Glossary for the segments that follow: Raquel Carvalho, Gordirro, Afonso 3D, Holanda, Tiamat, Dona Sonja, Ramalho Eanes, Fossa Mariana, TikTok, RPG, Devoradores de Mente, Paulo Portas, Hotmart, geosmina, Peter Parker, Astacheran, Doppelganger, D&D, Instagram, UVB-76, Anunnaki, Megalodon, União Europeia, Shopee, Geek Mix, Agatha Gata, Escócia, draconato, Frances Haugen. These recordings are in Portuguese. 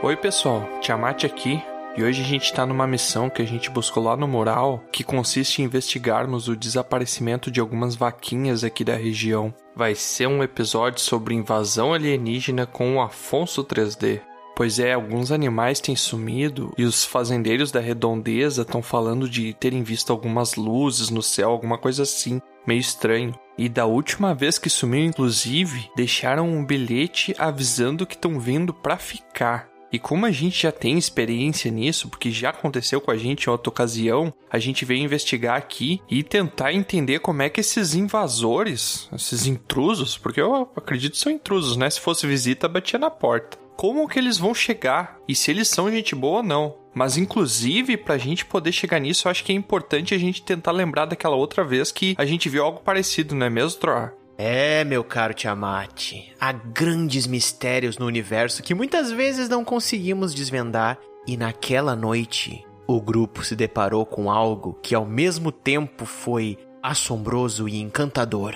Oi pessoal, Tchamati aqui, e hoje a gente está numa missão que a gente buscou lá no mural, que consiste em investigarmos o desaparecimento de algumas vaquinhas aqui da região. Vai ser um episódio sobre invasão alienígena com o Afonso 3D. Pois é, alguns animais têm sumido e os fazendeiros da redondeza estão falando de terem visto algumas luzes no céu, alguma coisa assim, meio estranho. E da última vez que sumiu, inclusive, deixaram um bilhete avisando que estão vindo pra ficar. E como a gente já tem experiência nisso, porque já aconteceu com a gente em outra ocasião, a gente veio investigar aqui e tentar entender como é que esses invasores, esses intrusos, porque eu acredito que são intrusos, né? Se fosse visita, batia na porta. Como que eles vão chegar e se eles são gente boa ou não. Mas, inclusive, para a gente poder chegar nisso, eu acho que é importante a gente tentar lembrar daquela outra vez que a gente viu algo parecido, não é mesmo, Troá? É, meu caro Tiamat, há grandes mistérios no universo que muitas vezes não conseguimos desvendar. E naquela noite, o grupo se deparou com algo que ao mesmo tempo foi assombroso e encantador.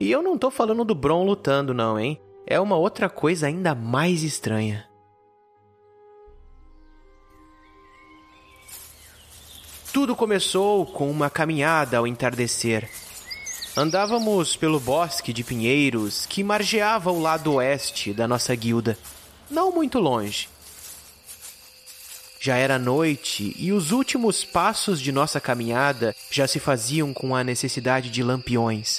E eu não tô falando do Bron lutando, não, hein? É uma outra coisa ainda mais estranha. Tudo começou com uma caminhada ao entardecer. Andávamos pelo bosque de pinheiros que margeava o lado oeste da nossa guilda, não muito longe. Já era noite e os últimos passos de nossa caminhada já se faziam com a necessidade de lampiões.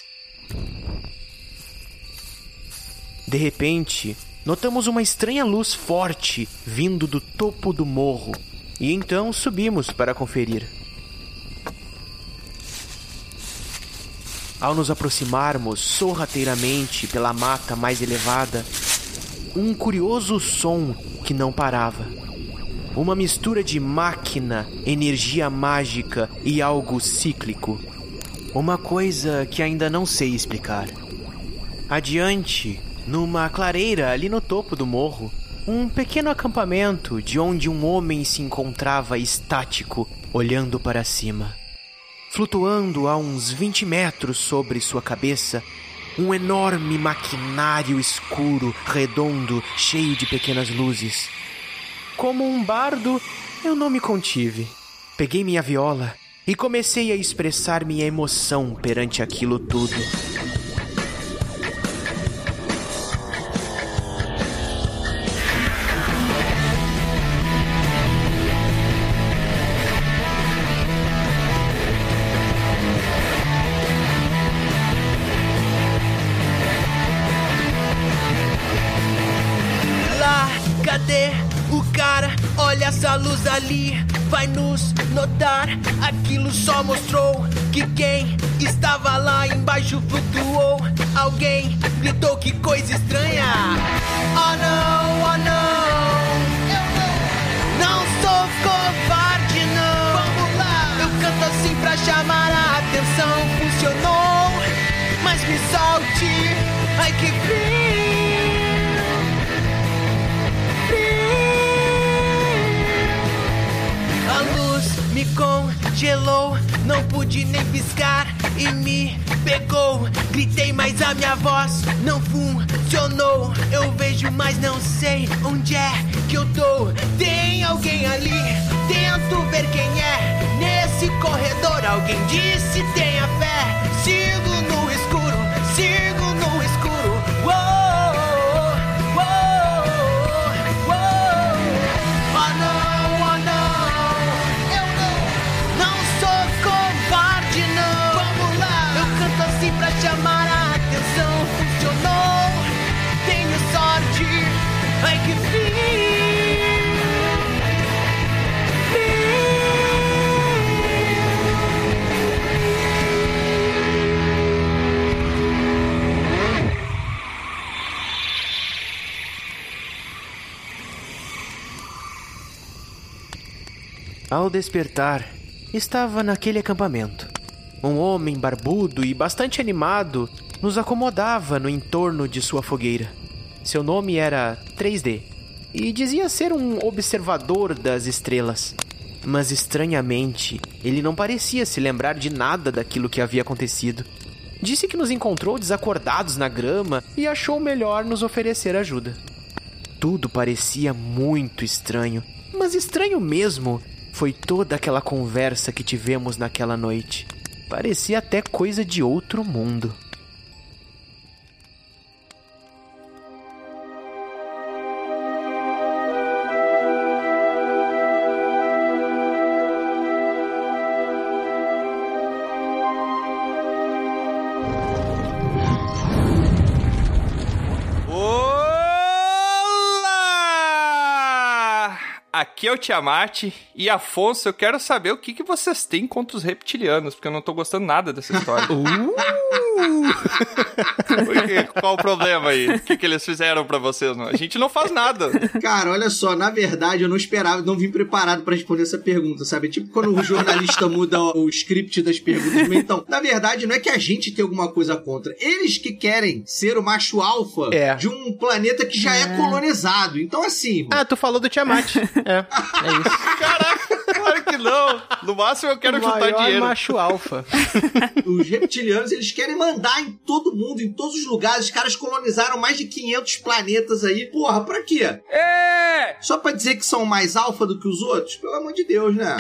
De repente, notamos uma estranha luz forte vindo do topo do morro e então subimos para conferir. Ao nos aproximarmos sorrateiramente pela mata mais elevada, um curioso som que não parava. Uma mistura de máquina, energia mágica e algo cíclico. Uma coisa que ainda não sei explicar. Adiante, numa clareira ali no topo do morro, um pequeno acampamento de onde um homem se encontrava estático, olhando para cima. Flutuando a uns 20 metros sobre sua cabeça, um enorme maquinário escuro, redondo, cheio de pequenas luzes. Como um bardo, eu não me contive. Peguei minha viola e comecei a expressar minha emoção perante aquilo tudo. A luz ali vai nos notar. Aquilo só mostrou que quem estava lá embaixo flutuou. Alguém gritou que coisa estranha. Oh não, oh não, eu não sou covarde não. Vamos lá, eu canto assim pra chamar a atenção. Funcionou, mas me solte. Ai que frio. A luz me congelou, não pude nem piscar e me pegou. Gritei, mas a minha voz não funcionou. Eu vejo, mas não sei onde é que eu tô. Tem alguém ali, tento ver quem é. Nesse corredor alguém disse tenha fé. Sigo no escuro, oh! Chamar a atenção, funcionou. Tenho sorte, ai que fim. Ao despertar, estava naquele acampamento. Um homem barbudo e bastante animado nos acomodava no entorno de sua fogueira. Seu nome era 3D e dizia ser um observador das estrelas. Mas estranhamente, ele não parecia se lembrar de nada daquilo que havia acontecido. Disse que nos encontrou desacordados na grama e achou melhor nos oferecer ajuda. Tudo parecia muito estranho, mas estranho mesmo foi toda aquela conversa que tivemos naquela noite. Parecia até coisa de outro mundo. Aqui é o Tiamat e Afonso, eu quero saber o que vocês têm contra os reptilianos, porque eu não tô gostando nada dessa história. Qual o problema aí? O que eles fizeram pra vocês? Não? A gente não faz nada. Cara, olha só, na verdade eu não esperava, não vim preparado pra responder essa pergunta, sabe? Tipo quando o jornalista muda o script das perguntas. Então, na verdade não é que a gente tem alguma coisa contra. Eles que querem ser o macho alfa de um planeta que já é colonizado. Então assim... Ah, tu falou do Tiamat. É isso. Caraca, claro que não. No máximo eu quero o juntar dinheiro. Macho alfa. Os reptilianos, eles querem mandar em todo mundo, em todos os lugares. Os caras colonizaram mais de 500 planetas aí. Porra, pra quê? É! Só pra dizer que são mais alfa do que os outros? Pelo amor de Deus, né?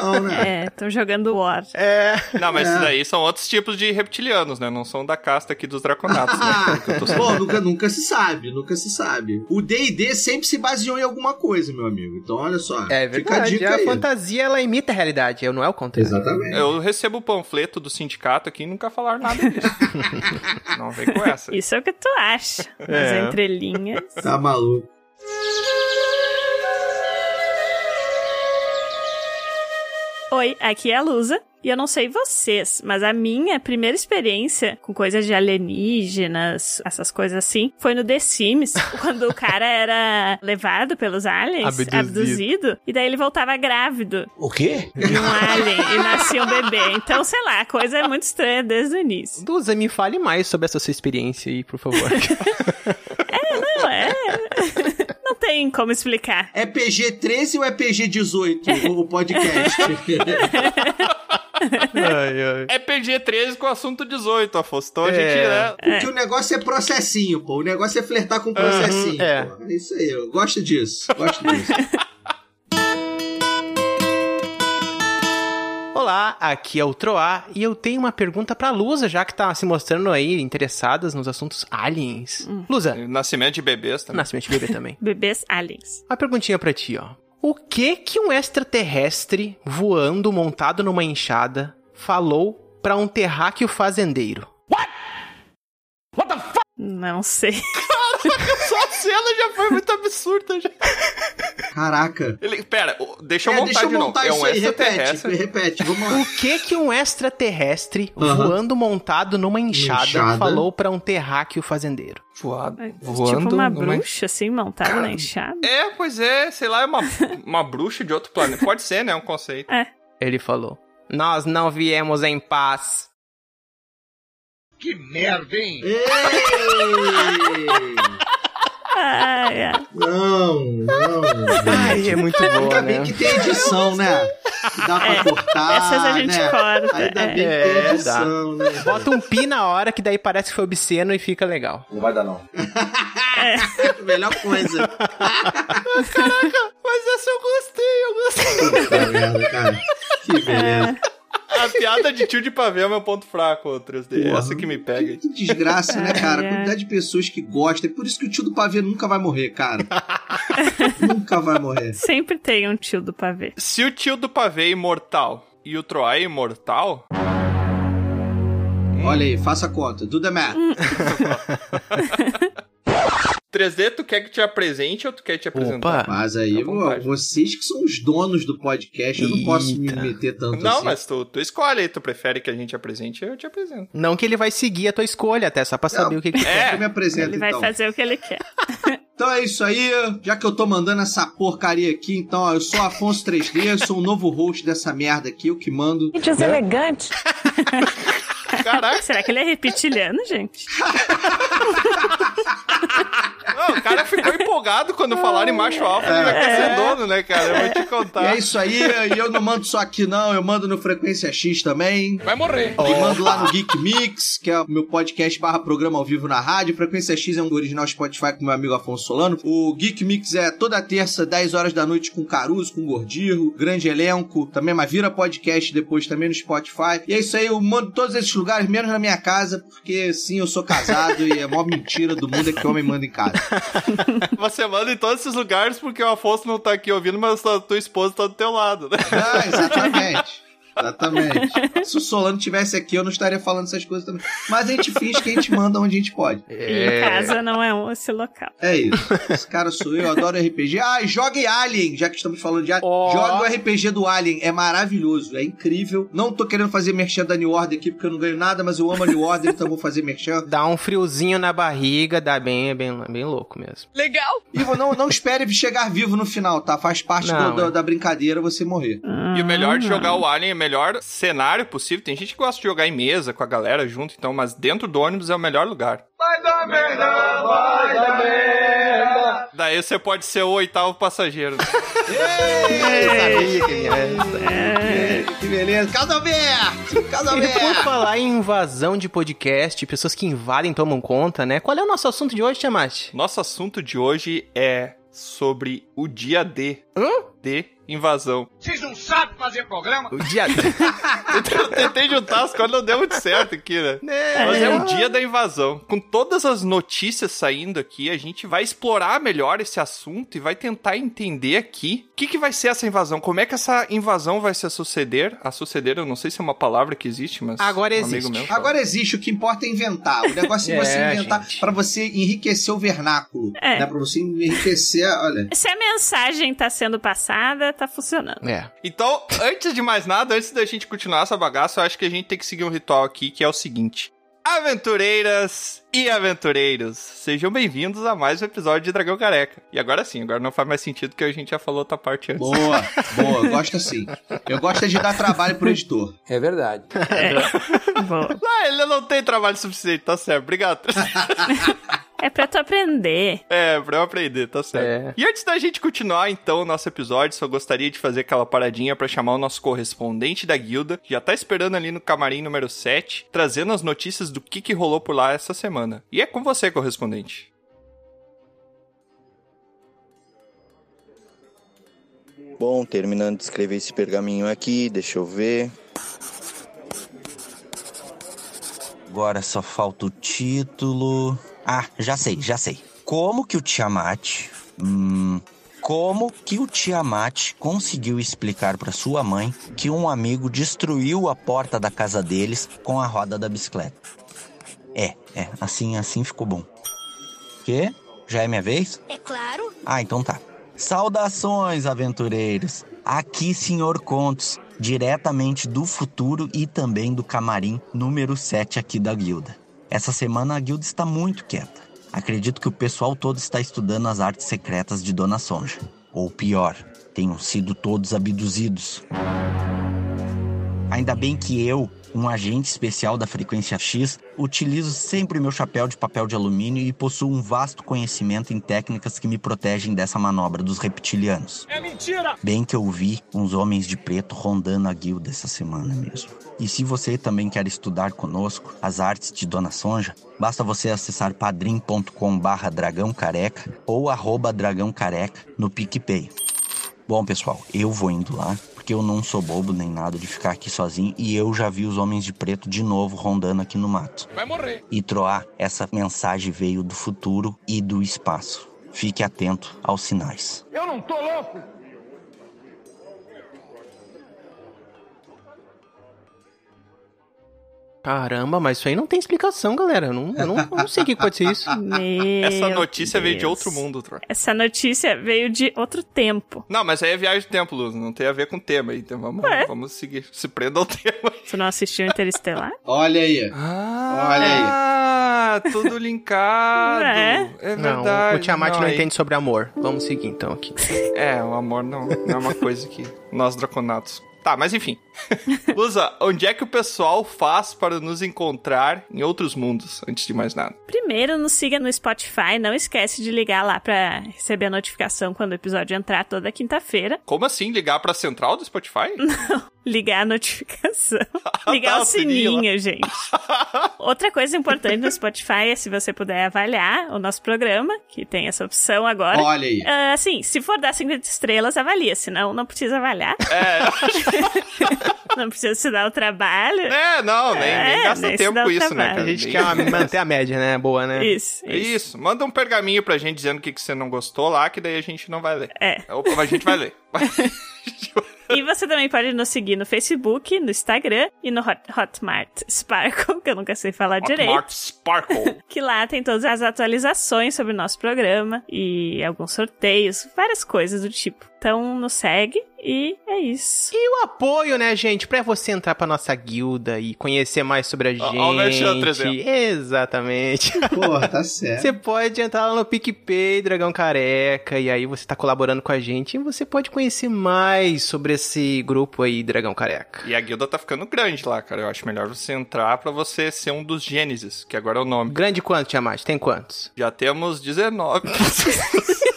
Não, né? É, tão jogando War. É. Não, mas isso daí são outros tipos de reptilianos, né? Não são da casta aqui dos draconatos, né? Pô, nunca se sabe, nunca se sabe. O D&D sempre se baseou em alguma coisa, meu amigo. Então, olha só. É verdade. Fica a dica aí. Fantasia, ela imita a realidade. Eu não é o contrário. Exatamente. Eu recebo o panfleto do sindicato aqui e nunca falaram nada disso. Não vem com essa. Isso é o que tu acha. Nas entrelinhas. Tá maluco. Oi, aqui é a Lusa. E eu não sei vocês, mas a minha primeira experiência com coisas de alienígenas, essas coisas assim, foi no The Sims, quando o cara era levado pelos aliens, abduzido, e daí ele voltava grávido. O quê? De um alien, e nascia um bebê. Então, sei lá, a coisa é muito estranha desde o início. Duza, me fale mais sobre essa sua experiência aí, por favor. Não tem como explicar. É PG-13 ou é PG-18 o podcast? É PG-13 com o assunto 18, Afonso. Então a gente, né? Porque o negócio é processinho, pô. O negócio é flertar com processinho, pô. É isso aí, eu gosto disso. Gosto disso. Olá, aqui é o Troá e eu tenho uma pergunta pra Lusa, já que tá se mostrando aí interessadas nos assuntos aliens. Lusa. Nascimento de bebês também. Nascimento de bebê também. Bebês aliens. Uma perguntinha pra ti, ó. O que um extraterrestre voando montado numa enxada falou pra um terráqueo fazendeiro? What? What the fuck? Não sei. Caraca, só a cena já foi muito absurda. Já. Caraca. Pera, deixa eu montar de novo. É um extraterrestre. Repete, vamos lá. O que um extraterrestre voando montado numa enxada falou pra um terráqueo fazendeiro? Voando tipo uma bruxa, assim, montada na enxada? É, pois é, sei lá, é uma bruxa de outro planeta. Pode ser, né, um conceito. É. Ele falou, nós não viemos em paz. Que merda, hein? Não. Ai, é muito boa, né? Ainda bem que tem edição, né? Dá pra cortar, essas a gente corta. Ainda bem que tem edição, né? Bota um pi na hora, que daí parece que foi obsceno e fica legal. Não vai dar, não. Melhor coisa. Caraca, mas essa eu gostei. Tá vendo, cara? Que beleza. A piada de tio de pavê é meu ponto fraco, 3D. Porra, essa que me pega. Que desgraça, né, cara? A quantidade de pessoas que gostam. É por isso que o tio do pavê nunca vai morrer, cara. Nunca vai morrer. Sempre tem um tio do pavê. Se o tio do pavê é imortal e o Troá é imortal... Olha aí, faça a conta. Do the math. 3D, tu quer que te apresente ou tu quer te apresentar? Opa, mas aí, vocês que são os donos do podcast, eu não posso me meter tanto assim. Não, mas tu escolhe aí, tu prefere que a gente apresente, eu te apresento. Não que ele vai seguir a tua escolha até, só pra saber o que que é. Eu me apresento, ele vai fazer o que ele quer. Então é isso aí, já que eu tô mandando essa porcaria aqui, então ó, eu sou Afonso 3D, eu sou o novo host dessa merda aqui, eu que mando. Que deselegante. Caraca. Será que ele é reptiliano, gente? Não, o cara ficou empolgado quando falaram em macho alfa, ele vai querer ser dono, né, cara? Eu vou te contar. E é isso aí, e eu não mando só aqui, não. Eu mando no Frequência X também. Vai morrer. E mando lá no Geek Mix, que é o meu podcast / programa ao vivo na rádio. Frequência X é um original Spotify com meu amigo Afonso Solano. O Geek Mix é toda terça, 10 horas da noite, com Caruso, com Gordirro, grande elenco. Também, mas vira podcast depois também no Spotify. E é isso aí, eu mando todos esses lugares, menos na minha casa, porque sim, eu sou casado e a maior mentira do mundo é que homem manda em casa. Você manda em todos esses lugares porque o Afonso não tá aqui ouvindo, mas a tua esposa tá do teu lado, né? Ah, exatamente. Exatamente. Se o Solano estivesse aqui, eu não estaria falando essas coisas também. Mas a gente finge que a gente manda onde a gente pode. E casa não é esse local. É isso. Esse cara sou eu adoro RPG. Ah, jogue Alien, já que estamos falando de Alien. Oh. Jogue o RPG do Alien. É maravilhoso, é incrível. Não tô querendo fazer merchan da New Order aqui, porque eu não ganho nada, mas eu amo a New Order, então vou fazer merchan. Dá um friozinho na barriga, dá bem, é bem, bem louco mesmo. Legal. E não espere chegar vivo no final, tá? Faz parte da brincadeira você morrer. E o melhor de jogar o Alien é melhor cenário possível. Tem gente que gosta de jogar em mesa com a galera junto, então, mas dentro do ônibus é o melhor lugar. Vai dar merda, vai dar merda. Daí você pode ser o 8º passageiro. Que beleza. Casalberto. Por falar em invasão de podcast, pessoas que invadem tomam conta, né? Qual é o nosso assunto de hoje, Tchamati? Nosso assunto de hoje é sobre o dia D. D. Invasão. Vocês não sabem fazer programa? O dia... Eu tentei juntar as coisas, não deu muito certo aqui, né? Mas é o dia da invasão. Com todas as notícias saindo aqui, a gente vai explorar melhor esse assunto e vai tentar entender aqui o que vai ser essa invasão, como é que essa invasão vai se suceder. A suceder, eu não sei se é uma palavra que existe, mas... Agora existe. Amigo meu, agora existe, o que importa é inventar. O negócio é você inventar pra você enriquecer o vernáculo. É. Né? Pra você enriquecer, olha... Se a mensagem tá sendo passada, tá funcionando. É. Então, antes de mais nada, antes da gente continuar essa bagaça, eu acho que a gente tem que seguir um ritual aqui, que é o seguinte. Aventureiras e aventureiros, sejam bem-vindos a mais um episódio de Dragão Careca. E agora sim, agora não faz mais sentido que a gente já falou outra parte antes. Boa, boa, eu gosto assim. Eu gosto de dar trabalho pro editor. É verdade. Não, ele não tem trabalho suficiente, tá certo. Obrigado. É pra tu aprender. É, pra eu aprender, tá certo. É. E antes da gente continuar, então, o nosso episódio, só gostaria de fazer aquela paradinha pra chamar o nosso correspondente da guilda, que já tá esperando ali no camarim número 7, trazendo as notícias do que rolou por lá essa semana. E é com você, correspondente. Bom, terminando de escrever esse pergaminho aqui, deixa eu ver... Agora só falta o título... Ah, já sei. Como que o Tiamat conseguiu explicar pra sua mãe que um amigo destruiu a porta da casa deles com a roda da bicicleta? Assim ficou bom. Quê? Já é minha vez? É claro. Ah, então tá. Saudações, aventureiros. Aqui, Senhor Contos, diretamente do futuro e também do camarim número 7 aqui da guilda. Essa semana a guilda está muito quieta. Acredito que o pessoal todo está estudando as artes secretas de Dona Sonja. Ou pior, tenham sido todos abduzidos. Ainda bem que eu, um agente especial da Frequência X, utilizo sempre meu chapéu de papel de alumínio e possuo um vasto conhecimento em técnicas que me protegem dessa manobra dos reptilianos. É mentira! Bem que eu vi uns homens de preto rondando a guilda essa semana mesmo. E se você também quer estudar conosco as artes de Dona Sonja, basta você acessar padrim.com/dragãocareca ou @dragãocareca no PicPay. Bom, pessoal, eu vou indo lá, porque eu não sou bobo nem nada de ficar aqui sozinho e eu já vi os homens de preto de novo rondando aqui no mato. Vai morrer. E Troá, essa mensagem veio do futuro e do espaço. Fique atento aos sinais. Eu não tô louco! Caramba, mas isso aí não tem explicação, galera. Eu não sei o que pode ser isso. Essa notícia veio de outro mundo, Troá. Essa notícia veio de outro tempo. Não, mas aí é viagem de tempo, Lusa. Não tem a ver com o tema. Então vamos seguir. Se prenda ao tema. Tu não assistiu Interestelar? Olha aí. Ah, tudo linkado. É verdade. Não, o Tiamat não entende sobre amor. Vamos seguir, então, aqui. O amor não é uma coisa que nós, draconatos... Tá, mas enfim... Lusa, onde é que o pessoal faz para nos encontrar em outros mundos, antes de mais nada? Primeiro, nos siga no Spotify. Não esquece de ligar lá para receber a notificação quando o episódio entrar toda quinta-feira. Como assim? Ligar para a central do Spotify? Não, ligar a notificação. Ligar o sininho, gente. Outra coisa importante no Spotify é se você puder avaliar o nosso programa, que tem essa opção agora. Olha aí. Assim, se for dar 50 estrelas, avalia. Senão, não precisa avaliar. É... Não precisa se dar o trabalho. É, não, nem gasta nem tempo com isso, trabalho, né, cara? A gente quer manter a média, né? Boa, né? Isso. Manda um pergaminho pra gente dizendo o que você não gostou lá, que daí a gente não vai ler. É. Opa, a gente vai ler. E você também pode nos seguir no Facebook, no Instagram e no Hotmart Sparkle, que eu nunca sei falar direito. Hotmart Sparkle. Que lá tem todas as atualizações sobre o nosso programa e alguns sorteios, várias coisas do tipo. Então, nos segue e é isso. E o apoio, né, gente? Pra você entrar pra nossa guilda e conhecer mais sobre a gente. Ó, exatamente. Porra, tá certo. Você pode entrar lá no PicPay, Dragão Careca, e aí você tá colaborando com a gente e você pode conhecer mais sobre esse grupo aí, Dragão Careca. E a guilda tá ficando grande lá, cara. Eu acho melhor você entrar pra você ser um dos Gênesis, que agora é o nome. Grande quanto, Tiamat? Tem quantos? Já temos 19.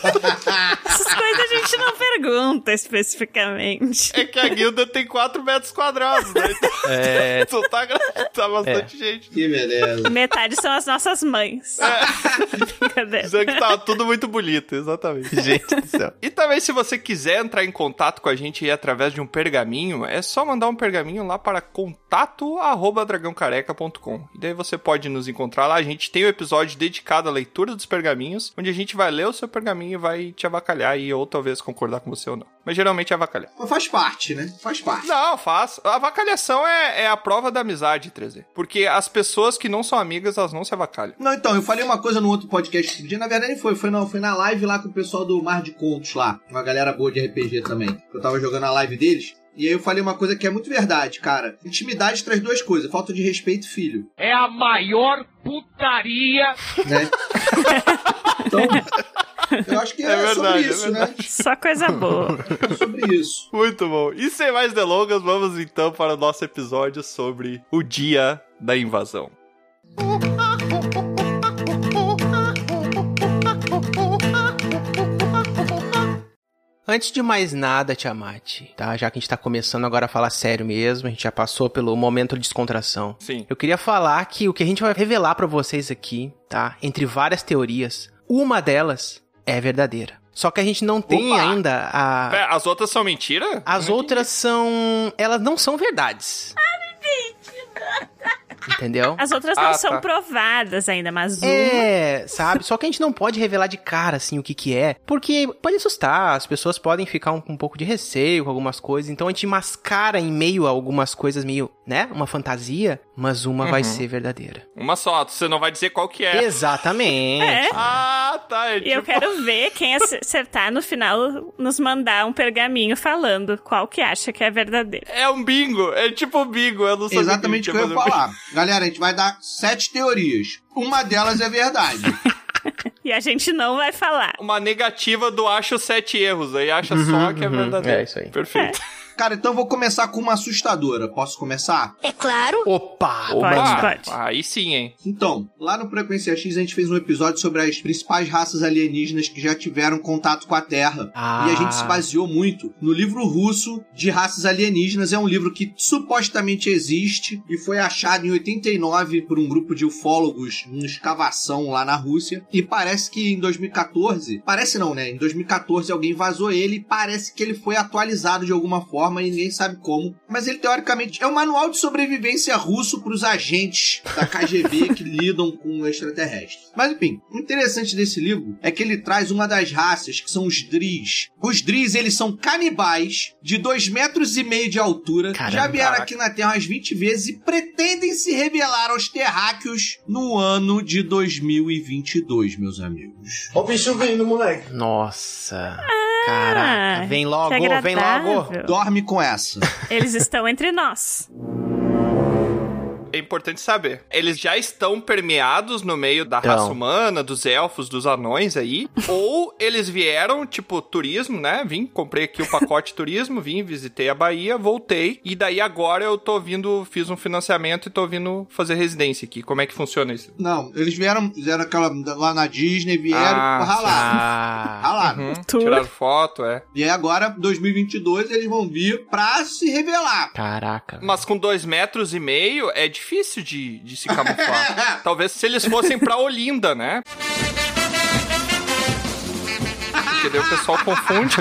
Essas coisas a gente não pergunta especificamente. É que a guilda tem 4 metros quadrados, né? Então, é. Só tá bastante gente. Que beleza. Metade são as nossas mães. É. Dizendo que tá tudo muito bonito, exatamente. Gente do céu. E também, se você quiser entrar em contato com a gente aí através de um pergaminho, é só mandar um pergaminho lá para contato@dragaocareca.com. E daí você pode nos encontrar lá. A gente tem um episódio dedicado à leitura dos pergaminhos, onde a gente vai ler o seu pergaminho e vai te avacalhar e ou talvez concordar com você ou não. Mas geralmente é avacalhar. Mas faz parte, né? Faz parte. Não, faz. A avacalhação é a prova da amizade, 3D. Porque as pessoas que não são amigas, elas não se avacalham. Não, então, eu falei uma coisa no outro podcast que na verdade foi na live lá com o pessoal do Mar de Contos lá. Uma galera boa de RPG também. Eu tava jogando a live deles. E aí eu falei uma coisa que é muito verdade, cara. Intimidade traz duas coisas. Falta de respeito, filho. É a maior putaria. Né? Então... Eu acho que é verdade, sobre isso, né? Só coisa boa. É sobre isso. Muito bom. E sem mais delongas, vamos então para o nosso episódio sobre o Dia da Invasão. Antes de mais nada, Tiamat, tá? Já que a gente tá começando agora a falar sério mesmo, a gente já passou pelo momento de descontração. Sim. Eu queria falar que o que a gente vai revelar pra vocês aqui, tá? Entre várias teorias, uma delas... é verdadeira. Só que a gente não tem ainda a... Pera, as outras são mentira? As outras são... Elas não são verdades. Entendeu? As outras não são provadas ainda, mas uma... É, sabe? Só que a gente não pode revelar de cara, assim, o que é. Porque pode assustar, as pessoas podem ficar com um pouco de receio com algumas coisas. Então a gente mascara em meio a algumas coisas meio, né? Uma fantasia, mas uma vai ser verdadeira. Uma só, você não vai dizer qual que é. Exatamente. É. Ah, tá. É tipo... E eu quero ver quem acertar no final nos mandar um pergaminho falando qual que acha que é verdadeiro. É um bingo, é tipo um bingo, eu não sei. Exatamente o que eu ia falar. Galera, a gente vai dar 7 teorias. Uma delas é verdade. E a gente não vai falar. Uma negativa do acho 7 erros. Aí acha só que é verdadeiro. É isso aí. Perfeito. É. Cara, então eu vou começar com uma assustadora. Posso começar? É claro. Opa. Pode. Aí sim, hein? Então, lá no Frequência X a gente fez um episódio sobre as principais raças alienígenas que já tiveram contato com a Terra. E a gente se baseou muito no livro russo de raças alienígenas. É um livro que supostamente existe e foi achado em 89 por um grupo de ufólogos numa escavação lá na Rússia. E parece que em 2014... Parece não, né? Em 2014 alguém vazou ele e parece que ele foi atualizado de alguma forma e ninguém sabe como. Mas ele, teoricamente, é um manual de sobrevivência russo para os agentes da KGB que lidam com extraterrestres. Mas, enfim, o interessante desse livro é que ele traz uma das raças, que são os Dris. Os Dris, eles são canibais de 2,5 metros de altura. Caramba. Já vieram aqui na Terra umas 20 vezes e pretendem se rebelar aos terráqueos no ano de 2022. Meus amigos. Ó o bicho vindo, moleque. Nossa. Caraca. Vem logo, vem logo. Dorme com essa. Eles estão entre nós. é importante saber. Eles já estão permeados no meio da raça humana, dos elfos, dos anões aí, ou eles vieram, tipo, turismo, né? Vim, comprei aqui o pacote turismo, vim, visitei a Bahia, voltei, e daí agora eu tô vindo, fiz um financiamento e tô vindo fazer residência aqui. Como é que funciona isso? Não, eles vieram, fizeram aquela, lá na Disney, vieram, ralaram. Ralaram. Tiraram foto, é. E aí agora, 2022, eles vão vir pra se revelar. Caraca. Mas com 2,5 metros é difícil de se camuflar. Talvez se eles fossem pra Olinda, né? Porque daí o pessoal confunde.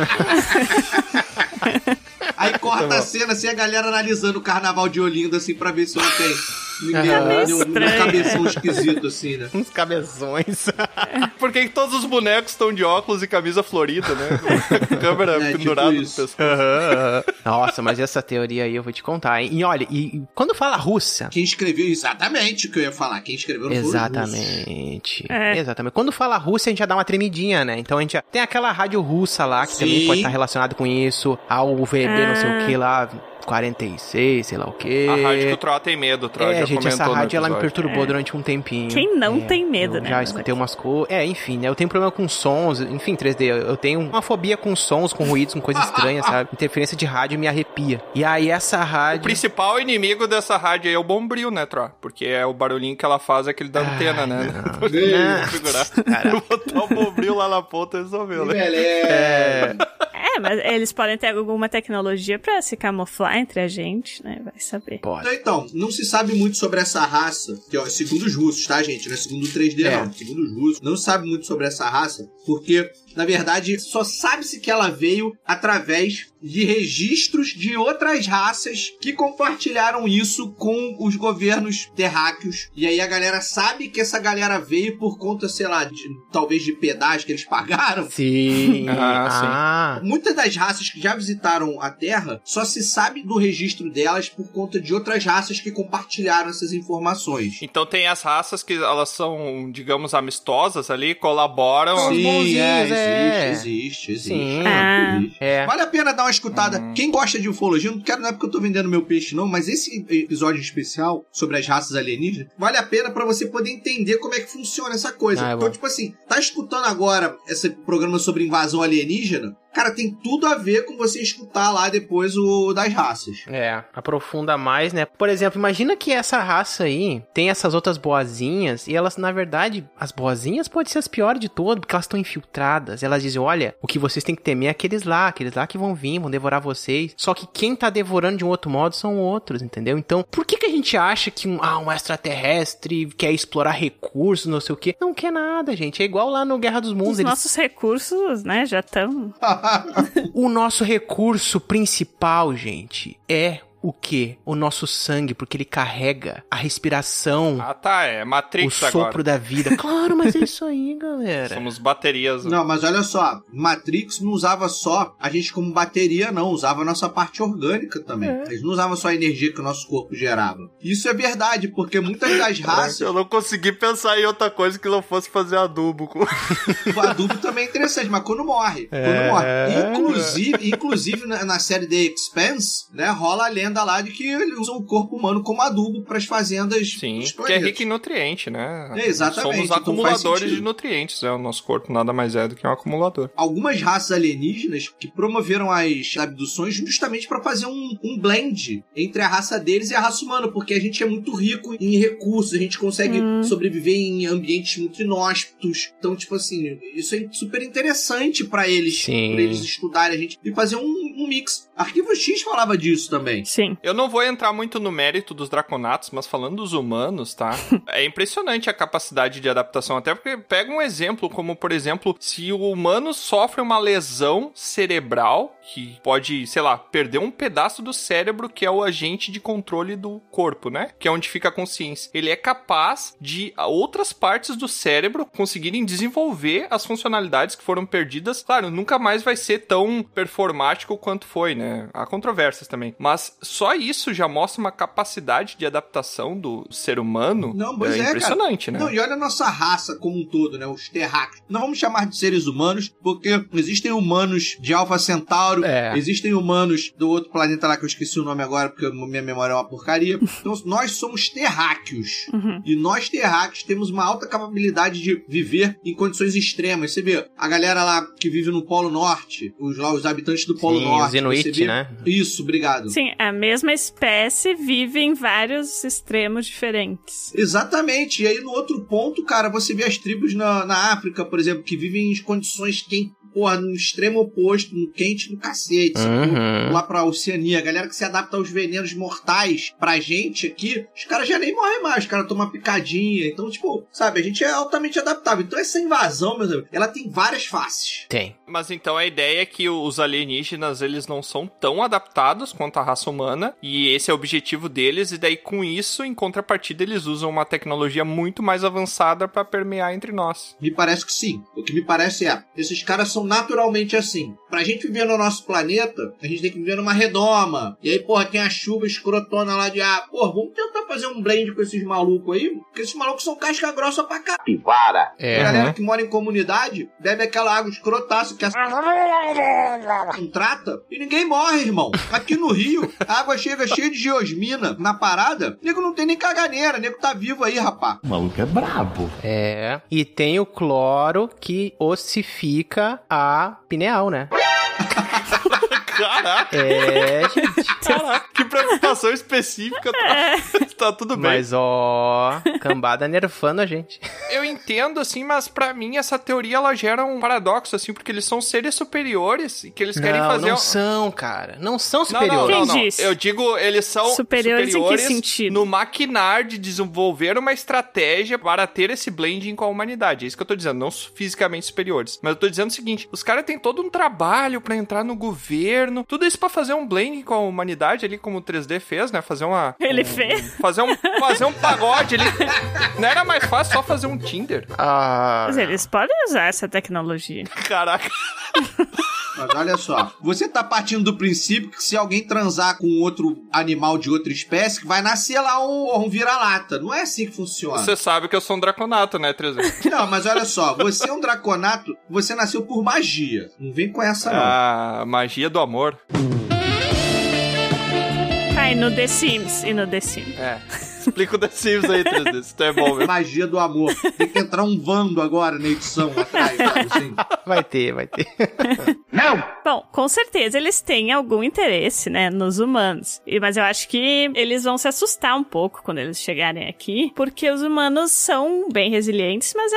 Aí corta a cena, assim, a galera analisando o carnaval de Olinda, assim, pra ver se não tem nenhum cabeção esquisito, assim, né? Uns cabeções. Por que todos os bonecos estão de óculos e camisa florida, né? Câmera pendurada tipo no pescoço. Nossa, mas essa teoria aí eu vou te contar, hein? E olha, e quando fala russa... Quem escreveu exatamente o que eu ia falar, quem escreveu não foi russa. Exatamente. É. Exatamente. Quando fala russa, a gente já dá uma tremidinha, né? Então a gente já... Tem aquela rádio russa lá, que também pode estar relacionado com isso, ao UVB, não sei o que lá... 46, sei lá o quê. A rádio que o Troá tem medo, o Troá já comentou. É, gente, essa rádio, ela me perturbou durante um tempinho. Quem não tem medo, né? Já escutei umas coisas... É, enfim, né? Eu tenho problema com sons, enfim, 3D. Eu tenho uma fobia com sons, com ruídos, com coisas estranhas, sabe? Interferência de rádio me arrepia. E aí, essa rádio... O principal inimigo dessa rádio aí é o Bombril, né, Troá? Porque é o barulhinho que ela faz, aquele da antena, né? Não. Botar o Bombril lá na ponta e resolveu, né? É, mas eles podem ter alguma tecnologia pra se camuflar entre a gente, né? Vai saber. Pode. Então, não se sabe muito sobre essa raça, que ó, segundo os russos, tá, gente? Não é segundo o 3D, não. Segundo os russos, não se sabe muito sobre essa raça, porque, na verdade, só sabe-se que ela veio através de registros de outras raças que compartilharam isso com os governos terráqueos. E aí a galera sabe que essa galera veio por conta, sei lá, talvez de pedágio que eles pagaram. Sim. Sim. Muitas das raças que já visitaram a Terra só se sabe do registro delas por conta de outras raças que compartilharam essas informações. Então tem as raças que elas são, digamos, amistosas ali, colaboram. Sim, existe. Sim. Vale a pena dar uma escutada. Quem gosta de ufologia, não quero, não é porque eu tô vendendo meu peixe não, mas esse episódio especial sobre as raças alienígenas, vale a pena pra você poder entender como é que funciona essa coisa. Então, tipo assim, tá escutando agora esse programa sobre invasão alienígena? Cara, tem tudo a ver com você escutar lá depois o das raças. É, aprofunda mais, né? Por exemplo, imagina que essa raça aí tem essas outras boazinhas e elas, na verdade, as boazinhas podem ser as piores de todo, porque elas estão infiltradas. Elas dizem, olha, o que vocês têm que temer é aqueles lá que vão vir, vão devorar vocês. Só que quem tá devorando de um outro modo são outros, entendeu? Então, por que a gente acha que um extraterrestre quer explorar recursos, não sei o quê? Não quer nada, gente. É igual lá no Guerra dos Mundos. Nossos recursos, né, já estão... O nosso recurso principal, gente, é o quê? O nosso sangue, porque ele carrega a respiração. Ah, tá, é Matrix agora. O sopro da vida. Claro, mas é isso aí, galera. Somos baterias. Não, mas olha só, Matrix não usava só a gente como bateria, não. Usava a nossa parte orgânica também. É. Eles não usavam só a energia que o nosso corpo gerava. Isso é verdade, porque muitas das raças... Eu não consegui pensar em outra coisa que não fosse fazer adubo. O adubo também é interessante, mas quando morre. Inclusive na série The Expanse, né, rola a lenda lá de que eles usam o corpo humano como adubo para as fazendas. Sim, dos planetas. Que é rico em nutriente, né? É, exatamente. Somos acumuladores de nutrientes, né? O nosso corpo nada mais é do que um acumulador. Algumas raças alienígenas que promoveram as abduções justamente para fazer um blend entre a raça deles e a raça humana, porque a gente é muito rico em recursos, a gente consegue sobreviver em ambientes muito inóspitos. Então, tipo assim, isso é super interessante para eles, estudarem a gente e fazer um mix. Arquivo X falava disso também. Sim. Eu não vou entrar muito no mérito dos draconatos, mas falando dos humanos, tá? É impressionante a capacidade de adaptação, até porque pega um exemplo, como por exemplo, se o humano sofre uma lesão cerebral, que pode, sei lá, perder um pedaço do cérebro, que é o agente de controle do corpo, né? Que é onde fica a consciência. Ele é capaz de outras partes do cérebro conseguirem desenvolver as funcionalidades que foram perdidas. Claro, nunca mais vai ser tão performático quanto foi, né? Há controvérsias também, mas só isso já mostra uma capacidade de adaptação do ser humano. Não, pois é impressionante, cara. Né? Não, e olha a nossa raça como um todo, né? Os terráqueos. Não vamos chamar de seres humanos, porque existem humanos de Alpha Centauro, existem humanos do outro planeta lá que eu esqueci o nome agora, porque minha memória é uma porcaria. Então, nós somos terráqueos. Uhum. E nós, terráqueos, temos uma alta capacidade de viver em condições extremas. Você vê, a galera lá que vive no Polo Norte, os habitantes do Polo Norte. Os Inuit, né? Isso, obrigado. Sim, a mesma espécie vive em vários extremos diferentes. Exatamente. E aí, no outro ponto, cara, você vê as tribos na África, por exemplo, que vivem em condições quentes. Porra, no extremo oposto, no quente no cacete, uhum. Lá pra Oceania. A galera que se adapta aos venenos mortais pra gente aqui, os caras já nem morrem mais, os caras tomam picadinha. Então, tipo, sabe, a gente é altamente adaptável. Então essa invasão, meus amigos, ela tem várias faces. Tem. Mas então a ideia é que os alienígenas, eles não são tão adaptados quanto a raça humana, e esse é o objetivo deles, e daí com isso, em contrapartida, eles usam uma tecnologia muito mais avançada pra permear entre nós. Me parece que sim. O que me parece é, esses caras são naturalmente assim. Pra gente viver no nosso planeta, a gente tem que viver numa redoma. E aí, porra, tem a chuva escrotona lá de porra, vamos tentar fazer um blend com esses malucos aí, porque esses malucos são casca grossa pra capivara. É, a galera que mora em comunidade bebe aquela água escrotaça que contrata e ninguém morre, irmão. Aqui no Rio, a água chega cheia de geosmina na parada, nego não tem nem caganeira, nego tá vivo aí, rapá. O maluco é brabo. É. E tem o cloro que ossifica a pineal, né? Caraca! É, gente. Caraca, que preocupação específica. Tá tudo bem. Mas, ó, cambada nerfando a gente. Eu entendo, assim, mas pra mim essa teoria, ela gera um paradoxo, assim, porque eles são seres superiores e que eles querem fazer... Não, são, cara. Não são superiores. Não, não. Eu digo, eles são superiores em que sentido? No maquinar de desenvolver uma estratégia para ter esse blending com a humanidade. É isso que eu tô dizendo. Não fisicamente superiores. Mas eu tô dizendo o seguinte, os caras têm todo um trabalho pra entrar no governo, tudo isso pra fazer um blend com a humanidade ali, como o 3D fez, né? Fazer uma... Ele fez? Fazer um pagode ali. Não era mais fácil só fazer um Tinder? Mas eles podem usar essa tecnologia. Caraca. Mas olha só, você tá partindo do princípio que se alguém transar com outro animal de outra espécie, que vai nascer lá um vira-lata. Não é assim que funciona. Você sabe que eu sou um draconato, né, 3D? Não, mas olha só, você é um draconato, você nasceu por magia. Não vem com essa, não. Ah, magia do amor. Ah, e no The Sims. É. Explica o The Sims aí, 3D. Isso é bom, velho. Magia do amor. Tem que entrar um vando agora na edição atrás, sabe, assim. Vai ter. Não! Bom, com certeza eles têm algum interesse, né, nos humanos. Mas eu acho que eles vão se assustar um pouco quando eles chegarem aqui, porque os humanos são bem resilientes, mas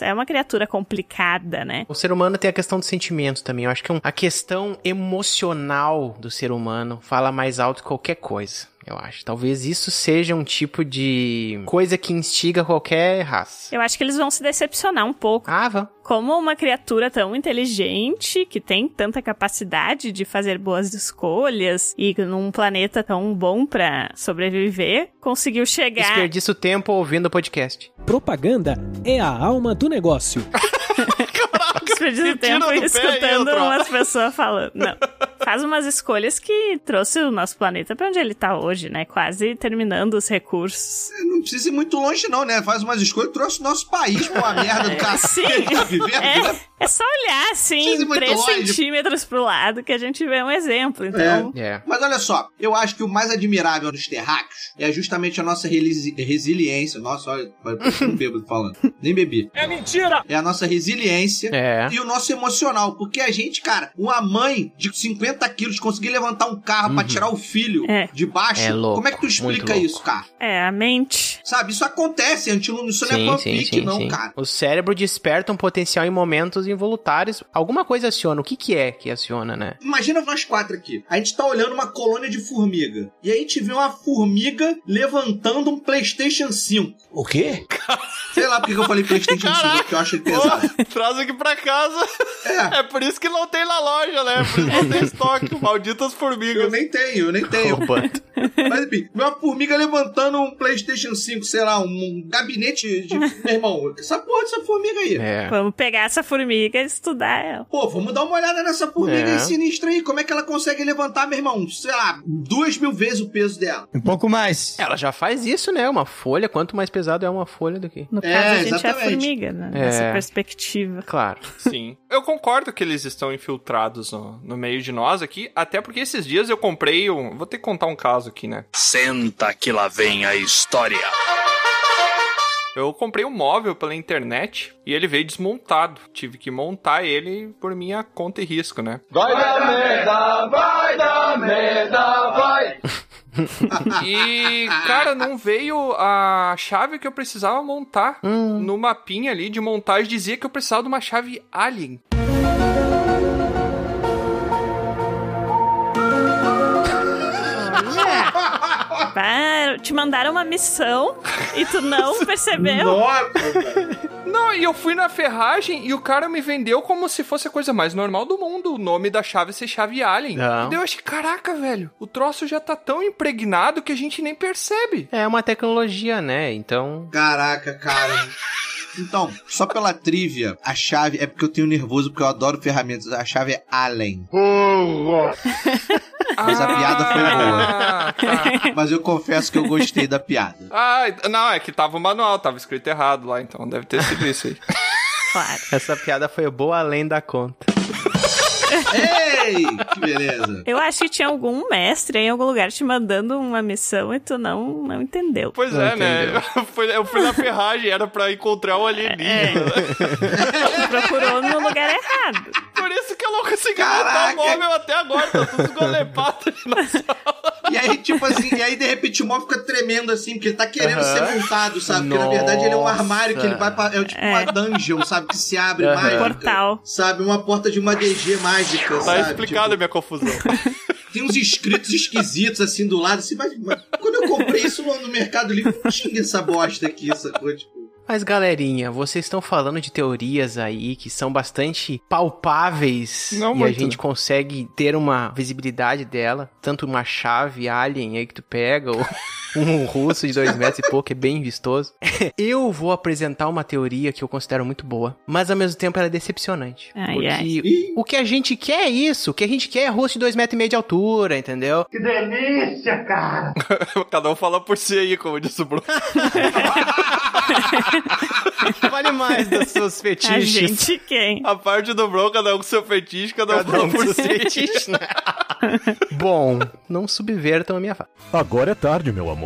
é uma criatura complicada, né? O ser humano tem a questão do sentimento também. Eu acho que a questão emocional do ser humano fala mais alto que qualquer coisa. Eu acho. Talvez isso seja um tipo de coisa que instiga qualquer raça. Eu acho que eles vão se decepcionar um pouco. Ah, vão. Como uma criatura tão inteligente, que tem tanta capacidade de fazer boas escolhas e num planeta tão bom pra sobreviver, conseguiu chegar... Desperdiça o tempo ouvindo o podcast. Propaganda é a alma do negócio. Desperdiça o tempo escutando umas pessoas falando. Não. Faz umas escolhas que trouxe o nosso planeta pra onde ele tá hoje, né? Quase terminando os recursos. Não precisa ir muito longe, não, né? Faz umas escolhas que trouxe o nosso país pra uma merda do cacete. Sim, é só olhar, assim, 3 centímetros pro lado que a gente vê um exemplo, então... É. Mas olha só, eu acho que o mais admirável dos terráqueos é justamente a nossa resiliência. Nossa, olha, não bêbado falando. Nem bebi. É mentira! É a nossa resiliência e o nosso emocional, porque a gente, cara, uma mãe de 50 quilos, conseguir levantar um carro pra tirar o filho de baixo, louco. Como é que tu explica isso, cara? É, a mente. Sabe, isso acontece, isso não é fanfic, não, cara. O cérebro desperta um potencial em momentos involuntários. Alguma coisa aciona, o que é que aciona, né? Imagina nós 4 aqui, a gente tá olhando uma colônia de formiga, e aí a gente vê uma formiga levantando um PlayStation 5. O quê? Sei lá porque eu falei PlayStation 5, porque eu acho ele pesado. Traz aqui pra casa. É por isso que não tem na loja, né? Por isso não tem estoque, malditas formigas. Eu nem tenho. Mas enfim, uma formiga levantando um PlayStation 5, sei lá, um gabinete de... Meu irmão, essa porra dessa formiga aí. É. Vamos pegar essa formiga e estudar ela. Pô, vamos dar uma olhada nessa formiga aí sinistra aí. Como é que ela consegue levantar, meu irmão, sei lá, 2.000 vezes o peso dela? Um pouco mais. Ela já faz isso, né? Uma folha, quanto mais pesado é uma folha do que... No caso, a gente exatamente. É formiga, né? É. Nessa perspectiva. Claro. Sim. Eu concordo que eles estão infiltrados no meio de nós aqui, até porque esses dias eu comprei um... Vou ter que contar um caso aqui, né? Senta que lá vem a história. Eu comprei um móvel pela internet e ele veio desmontado. Tive que montar ele por minha conta e risco, né? Vai dar merda, vai dar merda, vai! E, cara, não veio a chave que eu precisava montar. No mapinha ali de montagem dizia que eu precisava de uma chave alien. Te mandaram uma missão e tu não percebeu? Nossa, não, e eu fui na ferragem e o cara me vendeu como se fosse a coisa mais normal do mundo. O nome da chave ser chave alien. Não. E daí eu achei, caraca, velho, o troço já tá tão impregnado que a gente nem percebe. É uma tecnologia, né? Então... Caraca, cara... Então, só pela trivia, a chave... É porque eu tenho nervoso, porque eu adoro ferramentas. A chave é Allen. Mas a piada foi boa. Tá. Mas eu confesso que eu gostei da piada. Ah, não, é que tava o manual, tava escrito errado lá, então deve ter sido isso aí. Claro. Essa piada foi boa além da conta. Ei, que beleza. Eu acho que tinha algum mestre aí em algum lugar te mandando uma missão e tu não entendeu. Pois não entendeu. Né? Eu fui na ferragem, era pra encontrar um alienígena. Tu procurou no lugar errado. Por isso que eu não consegui montar o móvel até agora, tá tudo esgolepado ali na sala. E aí, tipo assim, e aí de repente o móvel fica tremendo assim, porque ele tá querendo ser montado, sabe? Nossa. Porque na verdade ele é um armário que ele vai pra... É tipo uma dungeon, sabe? Que se abre mais. Um portal. Sabe? Uma porta de uma DG mais. Mágica, tá sabe? Explicado tipo, a minha confusão. Tem uns escritos esquisitos assim do lado, assim, mas quando eu comprei isso no Mercado Livre, não tinha essa bosta aqui, essa coisa, tipo... Mas galerinha, vocês estão falando de teorias aí que são bastante palpáveis a gente consegue ter uma visibilidade dela, tanto uma chave alien aí que tu pega ou um russo de 2 metros e pouco, é bem vistoso. Eu vou apresentar uma teoria que eu considero muito boa, mas ao mesmo tempo ela é decepcionante. O que a gente quer é isso, o que a gente quer é russo de 2,5 metros de altura, entendeu? Que delícia, cara! Cada um fala por si aí, como disse o Bruno. Fale mais dos seus fetiches. A gente quem? A parte do Bron, cada um com seu fetiche, cada um com seu fetiche, né? Bom, não subvertam a minha fala. Agora é tarde, meu amor.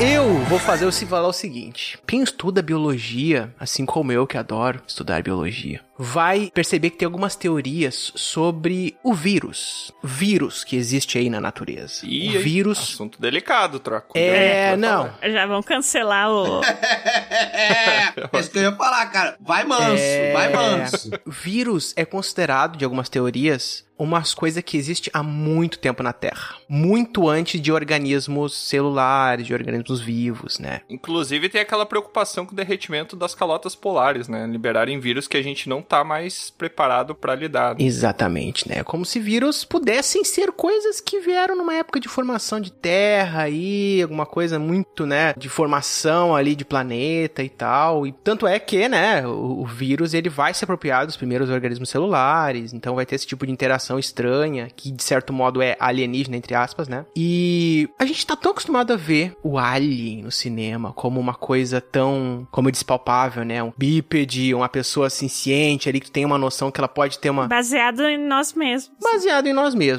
Eu vou falar o seguinte. Quem estuda biologia, assim como eu que adoro estudar biologia, vai perceber que tem algumas teorias sobre o vírus. Vírus que existe aí na natureza. E o vírus... Assunto delicado, troco. É, não. Falar. Já vão cancelar o... É isso que eu ia falar, cara. Vai manso. Vírus é considerado, de algumas teorias, umas coisas que existe há muito tempo na Terra. Muito antes de organismos celulares, de organismos vivos, né? Inclusive tem aquela preocupação com o derretimento das calotas polares, né? Liberarem vírus que a gente não tá mais preparado pra lidar. Né? Exatamente, né? Como se vírus pudessem ser coisas que vieram numa época de formação de Terra aí, alguma coisa muito, né? De formação ali de planeta e tal. E tanto é que, né? O vírus, ele vai se apropriar dos primeiros organismos celulares, então vai ter esse tipo de interação estranha, que de certo modo é alienígena, entre aspas, né? E a gente tá tão acostumado a ver o alien no cinema como uma coisa tão, como eu disse, palpável, né? Um bípede, uma pessoa assim, ciente ali, que tem uma noção que ela pode ter uma... Baseado em nós mesmos,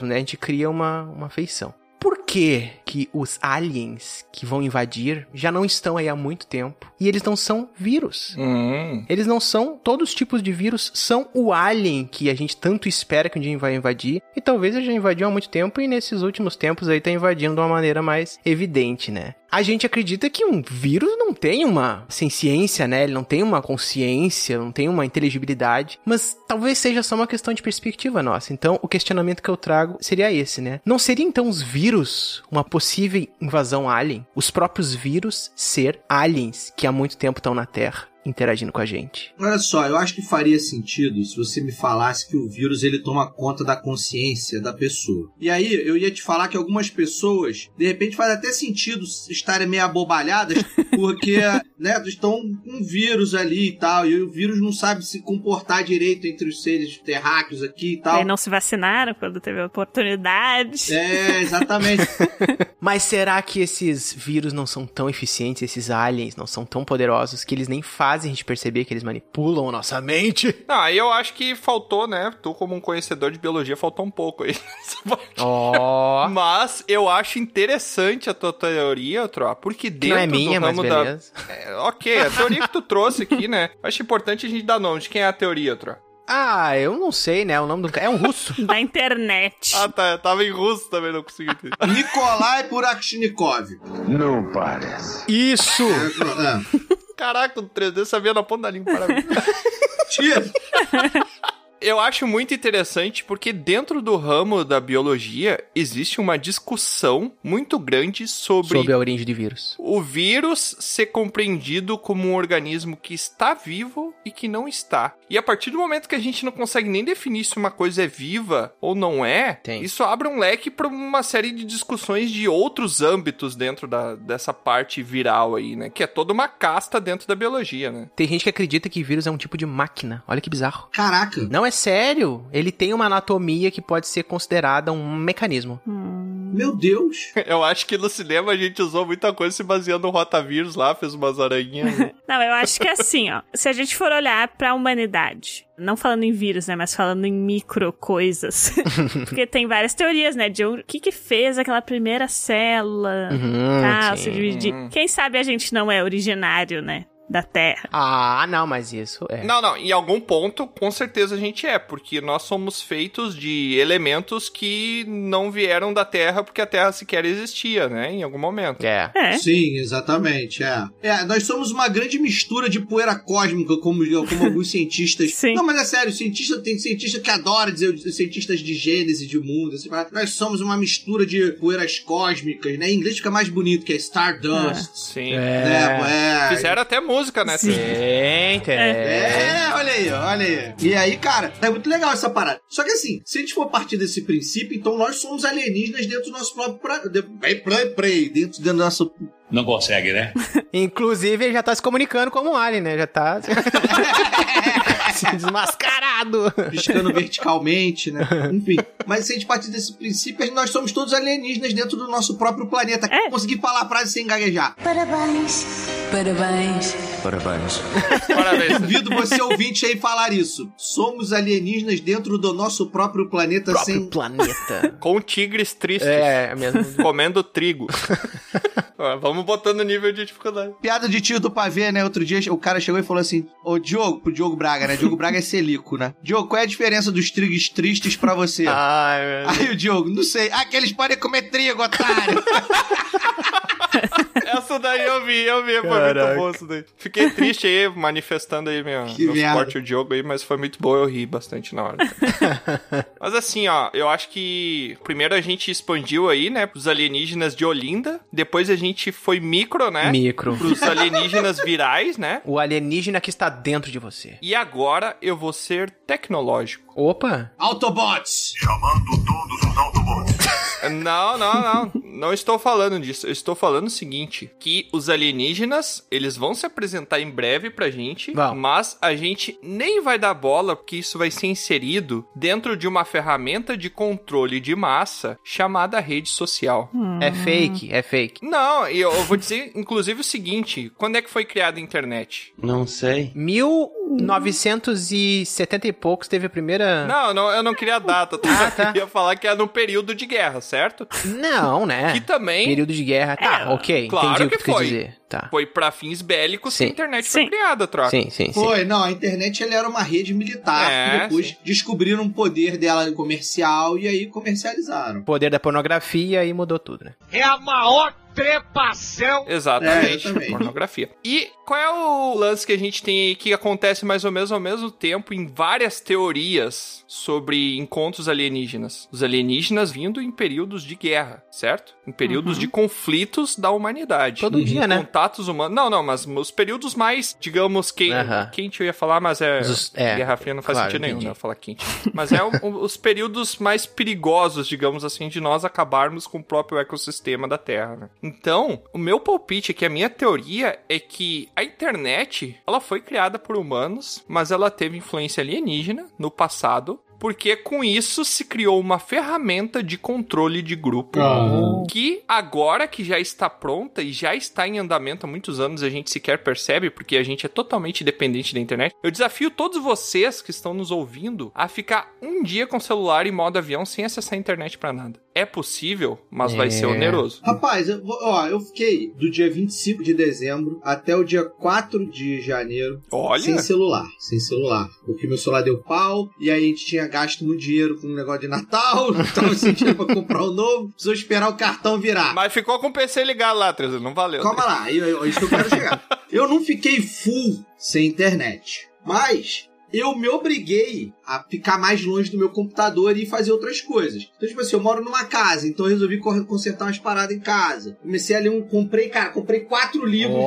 né? A gente cria uma feição. Por quê? Que os aliens que vão invadir já não estão aí há muito tempo. E eles não são vírus. Eles não são... Todos os tipos de vírus são o alien que a gente tanto espera que um dia vai invadir. E talvez ele já invadiu há muito tempo e nesses últimos tempos aí tá invadindo de uma maneira mais evidente, né? A gente acredita que um vírus não tem uma ciência, né? Ele não tem uma consciência, não tem uma inteligibilidade. Mas talvez seja só uma questão de perspectiva nossa. Então, o questionamento que eu trago seria esse, né? Não seria então os vírus uma possível invasão alien, os próprios vírus ser aliens que há muito tempo estão na Terra interagindo com a gente. Olha só, eu acho que faria sentido se você me falasse que o vírus ele toma conta da consciência da pessoa. E aí eu ia te falar que algumas pessoas, de repente, faz até sentido estarem meio abobalhadas, porque né, estão com vírus ali e tal, e o vírus não sabe se comportar direito entre os seres terráqueos aqui e tal. E não se vacinaram quando teve a oportunidade. É, exatamente. Mas será que esses vírus não são tão eficientes, esses aliens não são tão poderosos que eles nem fazem a gente perceber que eles manipulam a nossa mente? Ah, eu acho que faltou, né? Tu como um conhecedor de biologia, faltou um pouco aí. Oh. Mas eu acho interessante a tua teoria, Troá, porque dentro não é minha, do ramo mas beleza. Da... É, ok, a teoria que tu trouxe aqui, né? Acho importante a gente dar nome. De quem é a teoria, Troá? Ah, eu não sei, né? O nome do cara é um russo. Da internet. Ah, tá. Eu tava em russo também, não consegui entender. Nikolai Purashnikov. Não parece. Isso! Caraca, o 3D sabia na ponta da língua. Parabéns. Tira! Eu acho muito interessante porque dentro do ramo da biologia existe uma discussão muito grande sobre a origem do vírus. O vírus ser compreendido como um organismo que está vivo e que não está. E a partir do momento que a gente não consegue nem definir se uma coisa é viva ou não é, isso abre um leque para uma série de discussões de outros âmbitos dentro dessa parte viral aí, né? Que é toda uma casta dentro da biologia, né? Tem gente que acredita que vírus é um tipo de máquina. Olha que bizarro. Caraca! Não é sério, ele tem uma anatomia que pode ser considerada um mecanismo. Meu Deus! Eu acho que no cinema a gente usou muita coisa se baseando no rotavírus lá, fez umas aranhinhas. Não, eu acho que é assim, ó. Se a gente for olhar pra humanidade, não falando em vírus, né, mas falando em micro coisas. Porque tem várias teorias, né, de o que fez aquela primeira célula, tal, se dividir. Quem sabe a gente não é originário, né? Da Terra. Ah, não, mas isso é... Não, em algum ponto, com certeza a gente é, porque nós somos feitos de elementos que não vieram da Terra, porque a Terra sequer existia, né, em algum momento. É. Sim, exatamente, nós somos uma grande mistura de poeira cósmica, como alguns cientistas... Sim. Não, mas é sério, tem cientista que adora dizer cientistas de gênese, de mundo, assim, nós somos uma mistura de poeiras cósmicas, né, em inglês fica mais bonito, que é Stardust. Sim. Né? Fizeram até música, né? Tem. Olha aí. E aí, cara, é muito legal essa parada. Só que assim, se a gente for partir desse princípio, então nós somos alienígenas dentro do nosso próprio... dentro do nosso... Não consegue, né? Inclusive, ele já tá se comunicando como um alien, né? Já tá... desmascarado. Piscando verticalmente, né? Enfim. Mas se a gente partir desse princípio, nós somos todos alienígenas dentro do nosso próprio planeta. Consegui falar a frase sem gaguejar. Parabéns. Duvido você ouvinte aí falar isso. Somos alienígenas dentro do nosso próprio planeta planeta. Com tigres tristes. É, mesmo. Comendo trigo. Vamos botando o nível de dificuldade. Piada de tio do pavê, né? Outro dia o cara chegou e falou assim, ô Diogo, pro Diogo Braga, né? Diogo Braga é selico, né? Diogo, qual é a diferença dos trigos tristes pra você? Aí o Diogo, não sei. Ah, que eles podem comer trigo, otário. Essa daí eu vi, caraca. Foi muito bom isso daí. Fiquei triste aí, manifestando aí meu suporte ao Diogo aí, mas foi muito bom, eu ri bastante na hora. Mas assim, ó, eu acho que primeiro a gente expandiu aí, né, pros alienígenas de Olinda, depois a gente foi micro, né? Pros alienígenas virais, né? O alienígena que está dentro de você. E agora eu vou ser tecnológico. Opa! Autobots! Chamando todos os Autobots. Não estou falando disso. Eu estou falando o seguinte, que os alienígenas, eles vão se apresentar em breve pra gente, mas a gente nem vai dar bola, porque isso vai ser inserido dentro de uma ferramenta de controle de massa chamada rede social. É fake. Não, eu vou dizer, inclusive, o seguinte, quando é que foi criada a internet? Não sei. 1970 e poucos teve a primeira... Não, eu não queria a data. Eu queria falar que era no período de guerra, certo? Não, né? Que também... Período de guerra, ok. Claro, entendi que foi. Dizer. Tá. Foi pra fins bélicos que a internet foi criada, Troca. Sim. A internet ela era uma rede militar que depois descobriram o poder dela comercial e aí comercializaram. O poder da pornografia e mudou tudo, né? É a maior trepação. Exatamente, pornografia. E qual é o lance que a gente tem aí que acontece mais ou menos ao mesmo tempo em várias teorias sobre encontros alienígenas? Os alienígenas vindo em períodos de guerra, certo? Em períodos de conflitos da humanidade. Todo dia, né? Contatos humanos. Não, mas os períodos mais, digamos, quente eu ia falar, mas é... Guerra Fria não faz sentido nenhum, né? Eu falar quente. Mas é os períodos mais perigosos, digamos assim, de nós acabarmos com o próprio ecossistema da Terra, né? Então, o meu palpite aqui, a minha teoria é que a internet, ela foi criada por humanos, mas ela teve influência alienígena no passado, porque com isso se criou uma ferramenta de controle de grupo que agora que já está pronta e já está em andamento há muitos anos, a gente sequer percebe, porque a gente é totalmente dependente da internet. Eu desafio todos vocês que estão nos ouvindo a ficar um dia com o celular em modo avião sem acessar a internet pra nada. É possível, mas vai ser oneroso. Rapaz, eu fiquei do dia 25 de dezembro até o dia 4 de janeiro sem celular. Porque meu celular deu pau e aí a gente tinha gasto muito dinheiro com um negócio de Natal, não tava sentindo pra comprar um novo, precisou esperar o cartão virar. Mas ficou com o PC ligado lá, Teresa, não valeu. Calma lá, isso que eu quero chegar. Eu não fiquei full sem internet, mas eu me obriguei a ficar mais longe do meu computador e fazer outras coisas. Então, tipo assim, eu moro numa casa, então eu resolvi consertar umas paradas em casa. Comecei a ler comprei 4 livros.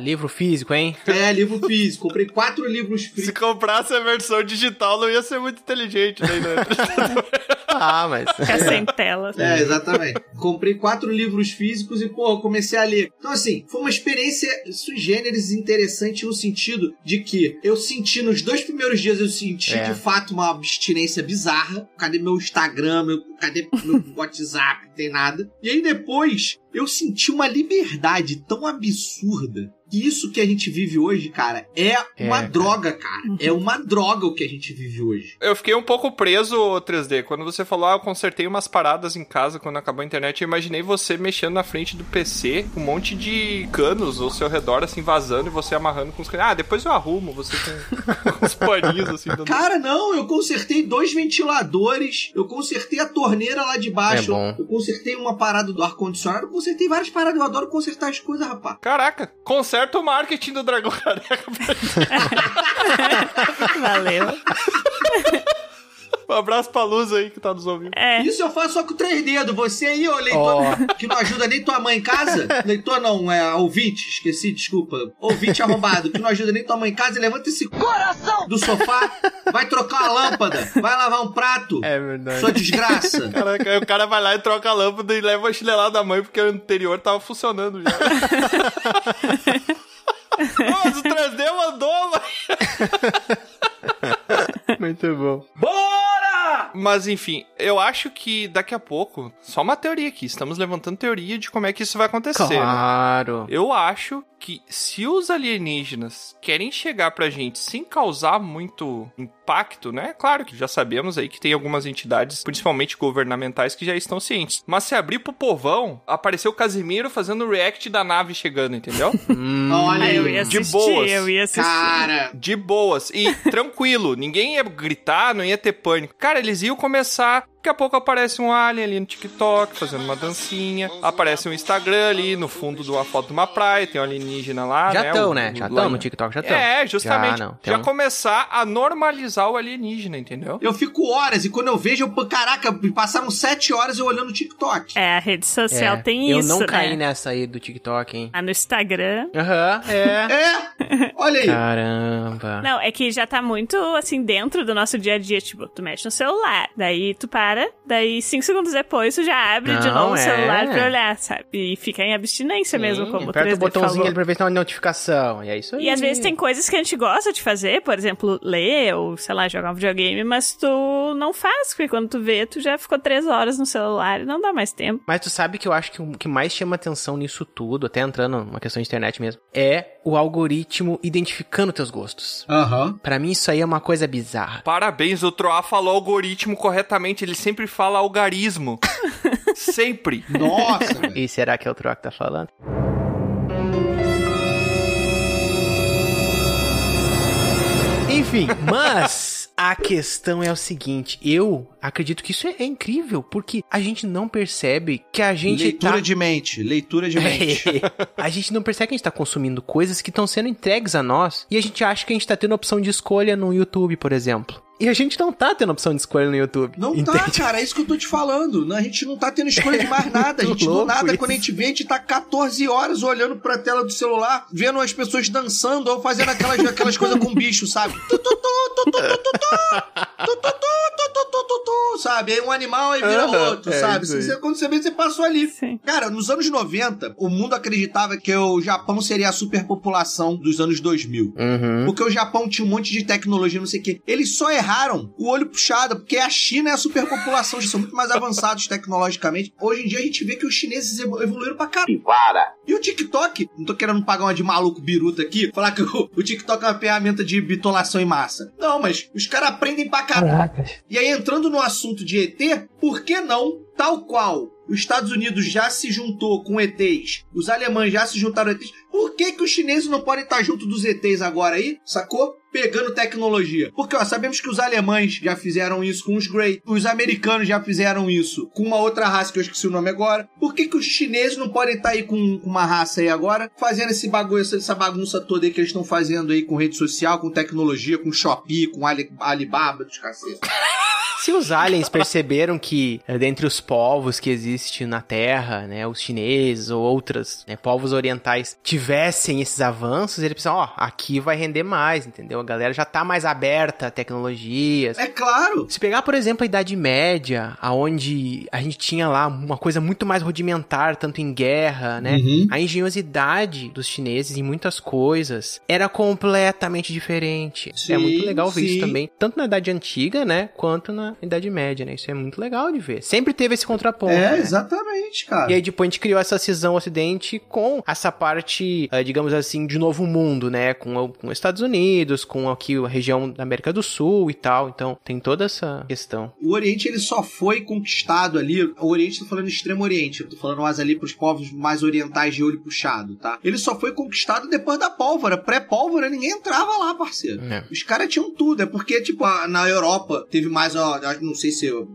Livro físico, hein? É, livro físico. Comprei 4 livros físicos. Se comprasse a versão digital, não ia ser muito inteligente, né? Mas... É sem tela. Assim. É, exatamente. Comprei 4 livros físicos e, eu comecei a ler. Então, assim, foi uma experiência sui generis interessante no sentido de que eu senti, nos 2 primeiros dias, eu senti de fato uma abstinência bizarra. Cadê meu Instagram? Cadê meu WhatsApp? Não tem nada. E aí depois eu senti uma liberdade tão absurda. E isso que a gente vive hoje, cara, é uma droga, cara. É uma droga o que a gente vive hoje. Eu fiquei um pouco preso, 3D. Quando você falou, eu consertei umas paradas em casa quando acabou a internet, eu imaginei você mexendo na frente do PC, um monte de canos ao seu redor, assim, vazando e você amarrando com os canos. Ah, depois eu arrumo, você com os paninhos, assim. Cara, não, eu consertei 2 ventiladores, eu consertei a torneira lá de baixo, eu consertei uma parada do ar-condicionado, eu consertei várias paradas, eu adoro consertar as coisas, rapaz. Caraca, Certo o marketing do Dragão Careca. Valeu. Um abraço pra Lusa aí que tá nos ouvindo. Isso eu faço só com 3 dedos. Você aí, ô leitor, que não ajuda nem tua mãe em casa. Leitor não, é ouvinte. Esqueci, desculpa. Ouvinte arrombado, que não ajuda nem tua mãe em casa. Levanta esse coração do sofá. Vai trocar a lâmpada. Vai lavar um prato. É verdade. Sua desgraça. Caraca, aí o cara vai lá e troca a lâmpada e leva a chinelada da mãe, porque o anterior tava funcionando já. Mas o 3D mandou, mano. Muito bom. Bora! Mas enfim, eu acho que daqui a pouco, só uma teoria aqui, estamos levantando teoria de como é que isso vai acontecer. Claro. Né? Eu acho que se os alienígenas querem chegar pra gente sem causar muito impacto, né? Claro que já sabemos aí que tem algumas entidades, principalmente governamentais, que já estão cientes. Mas se abrir pro povão, apareceu o Casimiro fazendo o react da nave chegando, entendeu? Olha, eu ia assistir, de boas. Eu ia assistir. Cara, de boas. E tranquilo, ninguém ia gritar, não ia ter pânico. Cara, eles iam começar... Daqui a pouco aparece um alien ali no TikTok fazendo uma dancinha, aparece um Instagram ali no fundo de uma foto de uma praia, tem um alienígena lá, já né? Já estão no TikTok, já estão. Justamente. Já começar a normalizar o alienígena, entendeu? Eu fico horas e quando eu vejo, caraca, passaram 7 horas eu olhando o TikTok. É, a rede social tem isso, né? Eu não caí nessa aí do TikTok, hein? Ah, no Instagram. Olha aí. Caramba. Não, é que já tá muito, assim, dentro do nosso dia a dia, tipo, tu mexe no celular, daí tu para. Daí 5 segundos depois tu já abre de novo o celular pra olhar, sabe? E fica em abstinência mesmo, como o 3D falou. Aperta o botãozinho ali pra ver se tem uma notificação, e é isso aí. E às vezes tem coisas que a gente gosta de fazer, por exemplo, ler ou, sei lá, jogar um videogame, mas tu não faz, porque quando tu vê, tu já ficou 3 horas no celular e não dá mais tempo. Mas tu sabe que eu acho que o que mais chama atenção nisso tudo, até entrando numa questão de internet mesmo, é o algoritmo identificando teus gostos. Pra mim isso aí é uma coisa bizarra. Parabéns, o Troá falou algoritmo corretamente, ele sempre fala algarismo. Sempre. Nossa. E será que é o Troá que tá falando? Enfim, mas... A questão é o seguinte, eu acredito que isso é incrível, porque a gente não percebe que a gente Leitura de mente. A gente não percebe que a gente tá consumindo coisas que estão sendo entregues a nós, e a gente acha que a gente tá tendo opção de escolha no YouTube, por exemplo. E a gente não tá tendo opção de escolha no YouTube. Não, entende? Tá, cara, é isso que eu tô te falando. A gente não tá tendo escolha de mais nada. A gente do nada, isso. Quando a gente vê, a gente tá 14 horas olhando pra tela do celular, vendo as pessoas dançando ou fazendo aquelas coisas com bicho, sabe? Sabe? Aí um animal e vira outro, sabe? Quando você vê, você passou ali. Sim. Cara, nos anos 90, o mundo acreditava que o Japão seria a superpopulação dos anos 2000. Uhum. Porque o Japão tinha um monte de tecnologia, não sei o quê. Eles só erraram o olho puxado, porque a China é a superpopulação, eles são muito mais avançados tecnologicamente. Hoje em dia a gente vê que os chineses evoluíram pra caralho. E o TikTok, não tô querendo pagar uma de maluco biruta aqui, falar que o TikTok é uma ferramenta de bitolação em massa. Não, mas os caras aprendem pra caralho. E aí, entrando no assunto de ET, por que não, tal qual os Estados Unidos já se juntou com ETs, os alemães já se juntaram com ETs, por que que os chineses não podem estar junto dos ETs agora aí, sacou? Pegando tecnologia. Porque, ó, sabemos que os alemães já fizeram isso com os Grey, os americanos já fizeram isso com uma outra raça que eu esqueci o nome agora. Por que que os chineses não podem estar aí com uma raça aí agora, fazendo esse bagulho, essa bagunça toda aí que eles estão fazendo aí com rede social, com tecnologia, com Shopee, com Alibaba, dos cacetes. Se os aliens perceberam que dentre os povos que existem na Terra, né, os chineses ou outros, né, povos orientais, tivessem esses avanços, eles pensaram, ó, aqui vai render mais, entendeu? A galera já tá mais aberta a tecnologias. É claro! Se pegar, por exemplo, a Idade Média, aonde a gente tinha lá uma coisa muito mais rudimentar, tanto em guerra, né? Uhum. A engenhosidade dos chineses em muitas coisas era completamente diferente. Sim, é muito legal ver isso também, tanto na Idade Antiga, né, quanto na Idade Média, né? Isso é muito legal de ver. Sempre teve esse contraponto. É, né? Exatamente, cara. E aí depois a gente criou essa cisão ocidente com essa parte, digamos assim, de novo mundo, né? Com os Estados Unidos, com aqui a região da América do Sul e tal. Então, tem toda essa questão. O Oriente, ele só foi conquistado ali. O Oriente, tô falando do Extremo Oriente. Eu tô falando mais ali pros povos mais orientais de olho puxado, tá? Ele só foi conquistado depois da pólvora. Pré-pólvora, ninguém entrava lá, parceiro. É. Os caras tinham tudo. É porque, tipo, na Europa teve mais uma... Não sei se eu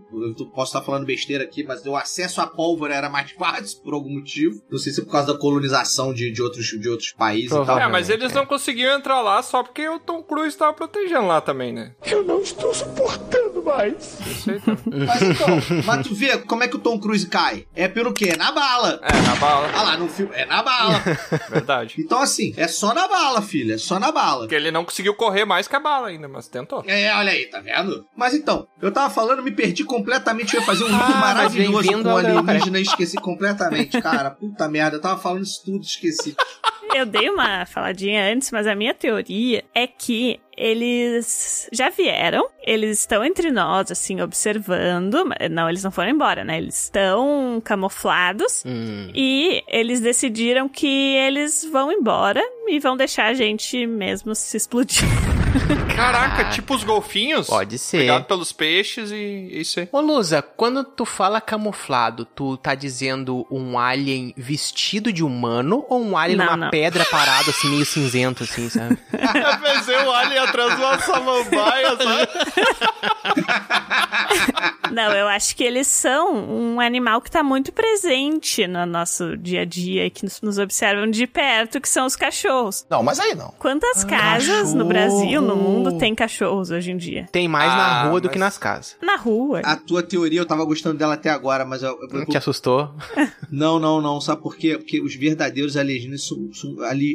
posso estar falando besteira aqui, mas o acesso à pólvora era mais fácil por algum motivo. Não sei se é por causa da colonização de outros países e tal. É, mas eles não conseguiam entrar lá só porque o Tom Cruise estava protegendo lá também, né? Eu não estou suportando mais. Mas tu vê como é que o Tom Cruise cai? É pelo quê? Na bala. É, na bala. Ah lá, no filme. É na bala. Verdade. Então, assim, é só na bala, filha. É só na bala. Porque ele não conseguiu correr mais que a bala ainda, mas tentou. É, olha aí, tá vendo? Mas então... Eu tava falando, me perdi completamente, eu ia fazer um vídeo maravilhoso com o alienígena e esqueci completamente, cara, puta merda, eu tava falando isso tudo, esqueci. Eu dei uma faladinha antes, mas a minha teoria é que eles já vieram, eles estão entre nós, assim, observando. Não, eles não foram embora, né? Eles estão camuflados e eles decidiram que eles vão embora e vão deixar a gente mesmo se explodir. Caraca, tipo os golfinhos? Pode ser. Pegado pelos peixes e isso aí. Ô, Lusa, quando tu fala camuflado, tu tá dizendo um alien vestido de humano ou um alien numa pedra parado, assim, meio cinzento, assim, sabe? Eu pensei um alien atrás de uma samambaia, sabe? Não, eu acho que eles são um animal que tá muito presente no nosso dia a dia e que nos observam de perto, que são os cachorros. Não, mas aí não. Quantas casas no Brasil, no mundo, tem cachorros hoje em dia? Tem mais na rua do que nas casas. Na rua. A tua teoria, eu tava gostando dela até agora, mas... Te assustou? Não. Sabe por quê? Porque os verdadeiros alienígenas são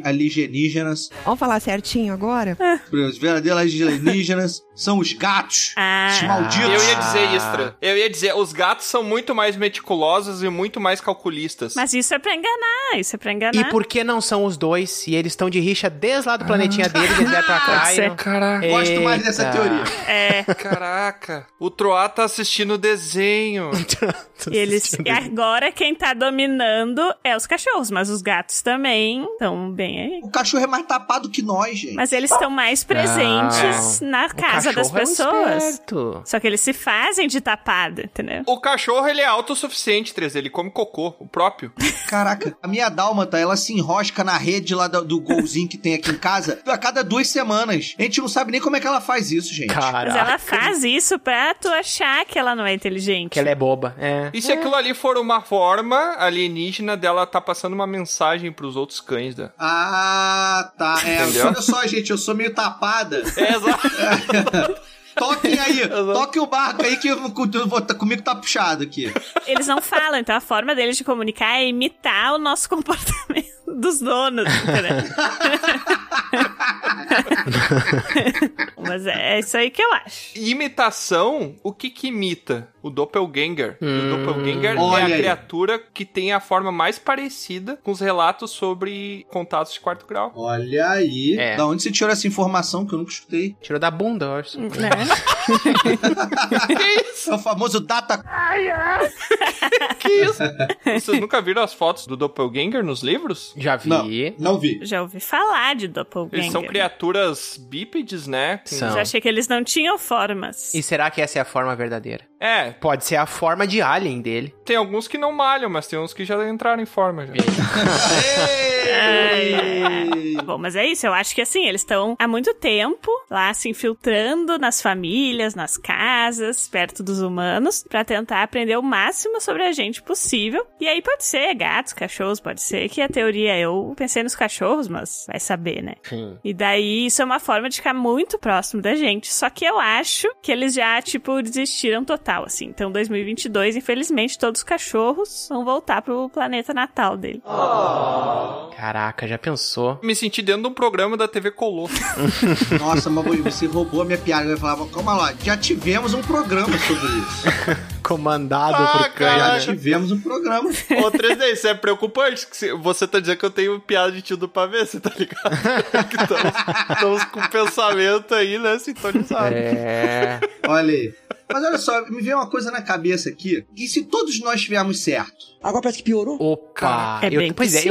alienígenas... Vamos falar certinho agora? Os verdadeiros alienígenas são os gatos. Esses malditos. Eu ia dizer isso. Os gatos são muito mais meticulosos e muito mais calculistas. Mas isso é pra enganar, E por que não são os dois se eles estão de rixa desde lá do planetinha deles e vai pra cá? Caraca. Gosto mais dessa teoria. É. Caraca. O Troá tá assistindo o desenho. Eles, agora quem tá dominando é os cachorros, mas os gatos também estão bem aí. O cachorro é mais tapado que nós, gente. Mas eles estão mais presentes na casa das pessoas. É, só que eles se fazem de tapado, entendeu? O cachorro, ele é autossuficiente, Teresa. Ele come cocô, o próprio. Caraca, a minha dálmata, ela se enrosca na rede lá do golzinho que tem aqui em casa a cada 2 semanas. A gente não sabe nem como é que ela faz isso, gente. Caraca. Mas ela faz isso pra tu achar que ela não é inteligente. Que ela é boba, é. E se aquilo ali for uma forma alienígena dela tá passando uma mensagem pros outros cães, né? Ah, tá. É, olha só, gente, eu sou meio tapada. É, exato. Toquem aí, toquem o barco aí que comigo tá puxado aqui. Eles não falam, então a forma deles de comunicar é imitar o nosso comportamento dos donos, entendeu? Mas é isso aí que eu acho. Imitação, o que imita? O Doppelganger. O Doppelganger é a criatura que tem a forma mais parecida com os relatos sobre contatos de 4º grau. Olha aí. É. Da onde você tirou essa informação que eu nunca escutei? Tirou da bunda, eu acho. É. Que isso? É o famoso data... Que isso? Vocês nunca viram as fotos do Doppelganger nos livros? Já vi. Não vi. Já ouvi falar de Doppelganger. Eles são criaturas bípedes, né? São. Eu já achei que eles não tinham formas. E será que essa é a forma verdadeira? É. Pode ser a forma de alien dele. Tem alguns que não malham, mas tem uns que já entraram em forma. Já. Bom, mas é isso. Eu acho que assim, eles estão há muito tempo lá se infiltrando nas famílias, nas casas, perto dos humanos, pra tentar aprender o máximo sobre a gente possível. E aí pode ser gatos, cachorros, pode ser que a teoria... Eu pensei nos cachorros, mas vai saber, né? Sim. E daí isso é uma forma de ficar muito próximo da gente. Só que eu acho que eles já, tipo, desistiram total, assim. Então, 2022, infelizmente, todos os cachorros vão voltar pro planeta natal dele. Oh. Caraca, já pensou? Me senti dentro de um programa da TV Colô. Nossa, mamãe, você roubou a minha piada. Eu falava, calma lá, já tivemos um programa sobre isso. Comandado por canha. Já tivemos um programa. Ô, 3D, isso é preocupante. Você tá dizendo que eu tenho piada de tio do pavê, você tá ligado? Estamos com o pensamento aí, né, sintonizado. É. Olha aí. Mas olha só, me veio uma coisa na cabeça aqui. E se todos nós tivermos certo? Agora parece que piorou. Opa. Eu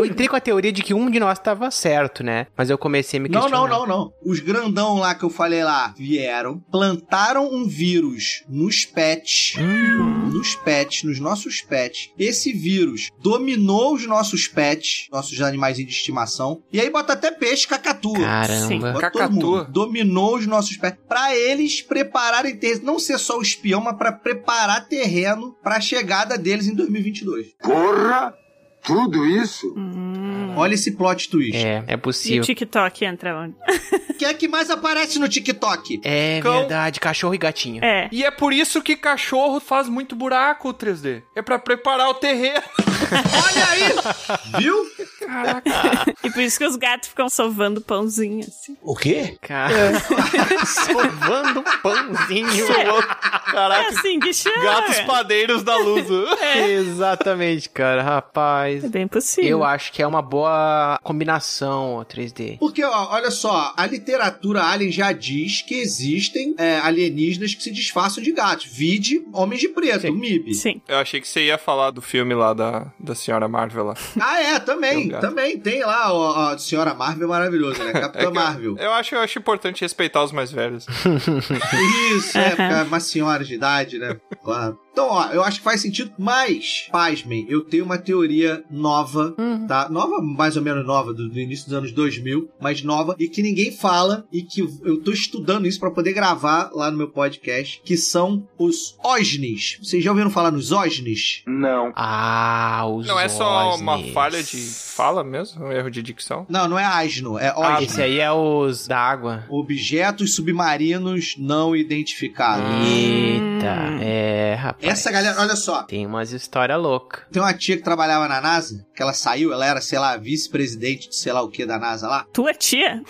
entrei com a teoria de que um de nós tava certo, né? Mas eu comecei a me questionar. Não. Os grandão lá que eu falei lá vieram, plantaram um vírus nos pets. Nos nossos pets. Esse vírus dominou os nossos pets, nossos animais de estimação. E aí bota até peixe, cacatua. Caramba. Bota cacatua. Todo mundo. Dominou os nossos pets. Pra eles prepararem, não ser só o espião, mas pra preparar terreno pra chegada deles em 2022. Porra! Tudo isso? Olha esse plot twist. É possível. E o TikTok entra onde? Que é que mais aparece no TikTok? É verdade, cachorro e gatinho. É. E é por isso que cachorro faz muito buraco, 3D. É pra preparar o terreno. Olha aí! Viu? Caraca. E por isso que os gatos ficam sovando pãozinho, assim. O quê? Sovando pãozinho. Caraca. É assim que chama. Gatos padeiros da Lusa. É. Exatamente, cara. Rapaz. É bem possível. Eu acho que é uma boa combinação, 3D. Porque, ó, olha só, a literatura alien já diz que existem alienígenas que se disfarçam de gatos. Vide Homens de Preto, sim. MIB. Sim. Eu achei que você ia falar do filme lá da Senhora Marvel lá. Ah, é, também. Tem lá, ó, Senhora Marvel maravilhosa, né? Capitã Marvel. Eu acho importante respeitar os mais velhos. Isso, é uma senhora de idade, né? Claro. Então, ó, eu acho que faz sentido, mas, pasmem, eu tenho uma teoria nova, tá? Nova, mais ou menos nova, do início dos anos 2000, mas nova, e que ninguém fala, e que eu tô estudando isso pra poder gravar lá no meu podcast, que são os OSNIs. Vocês já ouviram falar nos OSNIs? Não. Ah, os OSNIs. Não é só uma falha de fala mesmo? Um erro de dicção? Não é asno, é OSNI. Ah, esse aí é os da água. Objetos submarinos não identificados. Eita, rapaz. Essa galera, olha só. Tem umas histórias loucas. Tem uma tia que trabalhava na NASA, que ela saiu, ela era, sei lá, vice-presidente de sei lá o que da NASA lá. Tua tia?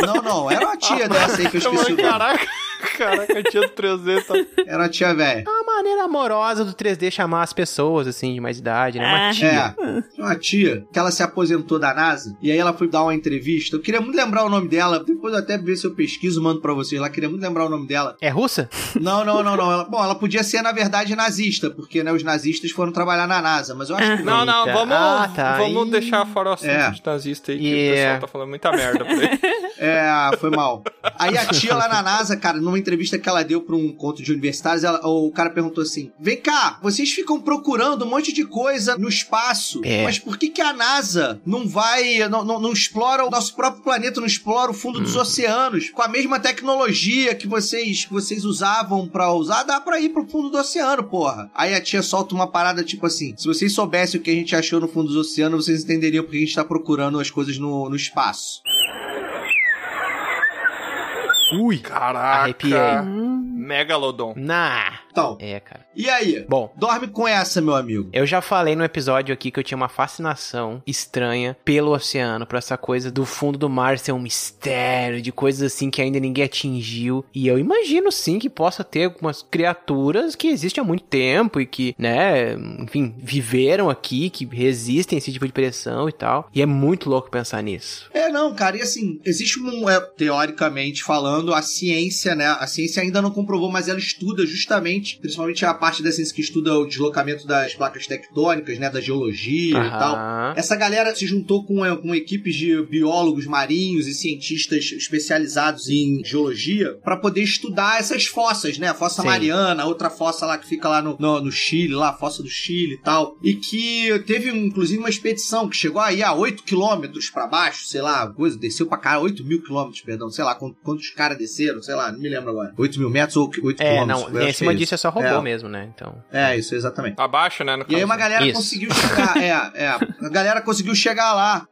Não, era uma tia dessa aí que eu esqueci. Caraca. Caraca, a tia do 3D tá... Era a tia velha. É uma maneira amorosa do 3D chamar as pessoas, assim, de mais idade, né? Uma tia. É, uma tia, que ela se aposentou da NASA, e aí ela foi dar uma entrevista. Eu queria muito lembrar o nome dela, depois eu até ver se eu pesquiso, mando pra vocês lá. Queria muito lembrar o nome dela. É russa? Não. Ela podia ser, na verdade, nazista, porque, né, os nazistas foram trabalhar na NASA, mas eu acho que... Não, não, vamos, vamos deixar fora o assunto de nazista aí, que o pessoal tá falando muita merda por aí. É, foi mal. Aí a tia lá na NASA, cara, numa entrevista que ela deu pra um conto de universitários, o cara perguntou assim, vem cá, vocês ficam procurando um monte de coisa no espaço, mas por que que a NASA não vai, não explora o nosso próprio planeta, não explora o fundo dos oceanos? Com a mesma tecnologia que vocês usavam pra usar, dá pra ir pro fundo do oceano, porra. Aí a tia solta uma parada tipo assim, se vocês soubessem o que a gente achou no fundo dos oceanos, vocês entenderiam porque a gente tá procurando as coisas no espaço. Ui, caraca. Arrepiei. Megalodon. Então, cara. E aí? Bom, dorme com essa, meu amigo. Eu já falei no episódio aqui que eu tinha uma fascinação estranha pelo oceano, por essa coisa do fundo do mar ser um mistério, de coisas assim que ainda ninguém atingiu. E eu imagino sim que possa ter algumas criaturas que existem há muito tempo e que, né, enfim, viveram aqui, que resistem a esse tipo de pressão e tal. E é muito louco pensar nisso. É, não, cara. E assim, existe teoricamente falando, a ciência, né? A ciência ainda não comprovou, mas ela estuda justamente, principalmente a parte da ciência que estuda o deslocamento das placas tectônicas, né, da geologia e tal. Essa galera se juntou com equipes de biólogos marinhos e cientistas especializados em geologia pra poder estudar essas fossas, né, a fossa Mariana, outra fossa lá que fica lá no Chile, lá, a fossa do Chile e tal, e que teve, inclusive, uma expedição que chegou aí a 8 quilômetros pra baixo, sei lá, coisa, desceu pra cá, 8 mil quilômetros, perdão, sei lá, quantos caras desceram, sei lá, não me lembro agora, 8 mil metros ou 8 quilômetros. Não, em cima disso é só robô mesmo, né? Então... É, isso, exatamente. Abaixo, né? E aí uma galera conseguiu chegar, a galera conseguiu chegar lá.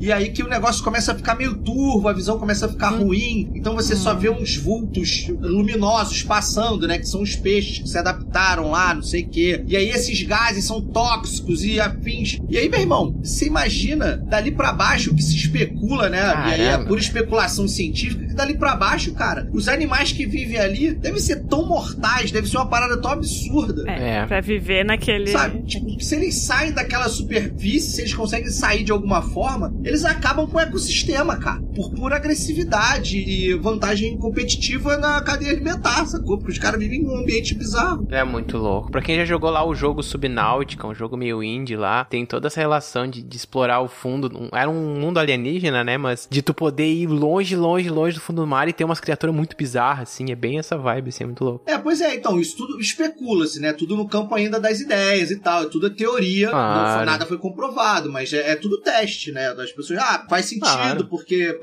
E aí que o negócio começa a ficar meio turvo, a visão começa a ficar ruim. Então você só vê uns vultos luminosos passando, né? Que são os peixes que se adaptaram lá, não sei o quê. E aí esses gases são tóxicos e afins. E aí, meu irmão, você imagina dali pra baixo, que se especula, né? Caramba. E aí é pura especulação científica. Que dali pra baixo, cara, os animais que vivem ali devem ser tão mortais, deve ser uma parada tão absurda. Pra viver naquele... Sabe? Tipo, se eles saem daquela superfície, se eles conseguem sair de alguma forma... Eles acabam com o ecossistema, cara. Por pura agressividade e vantagem competitiva na cadeia alimentar, sacou? Porque os caras vivem em um ambiente bizarro. É muito louco. Pra quem já jogou lá o jogo Subnáutica, um jogo meio indie lá, tem toda essa relação de explorar o fundo. Era um mundo alienígena, né? Mas de tu poder ir longe, longe, longe do fundo do mar e ter umas criaturas muito bizarras, assim. É bem essa vibe, assim, é muito louco. Pois é. Então, isso tudo especula-se, né? Tudo no campo ainda das ideias e tal. Tudo é teoria. Claro. Não foi, nada foi comprovado, mas é tudo teste, né? As pessoas, faz sentido, claro. Porque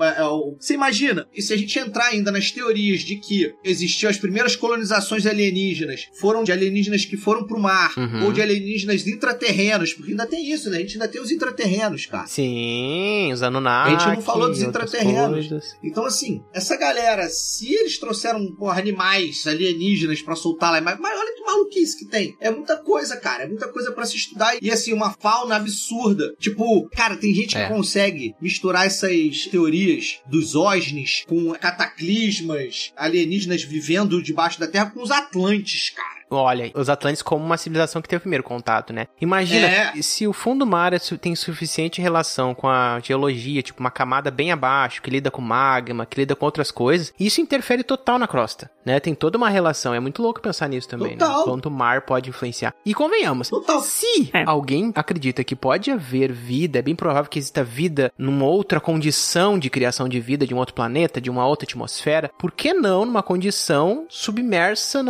você imagina, e se a gente entrar ainda nas teorias de que existiam as primeiras colonizações alienígenas, foram de alienígenas que foram pro mar, ou de alienígenas intraterrenos, porque ainda tem isso, né? A gente ainda tem os intraterrenos, cara. Sim, os Anunnaki. A gente não falou dos intraterrenos. Então, assim, essa galera, se eles trouxeram, porra, animais alienígenas pra soltar lá, mas olha que maluquice que tem. É muita coisa, cara. É muita coisa pra se estudar. E, assim, uma fauna absurda. Tipo, cara, tem gente que consegue misturar essas teorias dos OSNIs com cataclismas, alienígenas vivendo debaixo da Terra com os Atlantes, cara. Olha, os Atlantes como uma civilização que teve o primeiro contato, né? Imagina, se o fundo do mar tem suficiente relação com a geologia, tipo uma camada bem abaixo, que lida com magma, que lida com outras coisas, isso interfere total na crosta, né? Tem toda uma relação, é muito louco pensar nisso também, né? Quanto o mar pode influenciar. E convenhamos, se alguém acredita que pode haver vida, é bem provável que exista vida numa outra condição de criação de vida, de um outro planeta, de uma outra atmosfera, por que não numa condição submersa,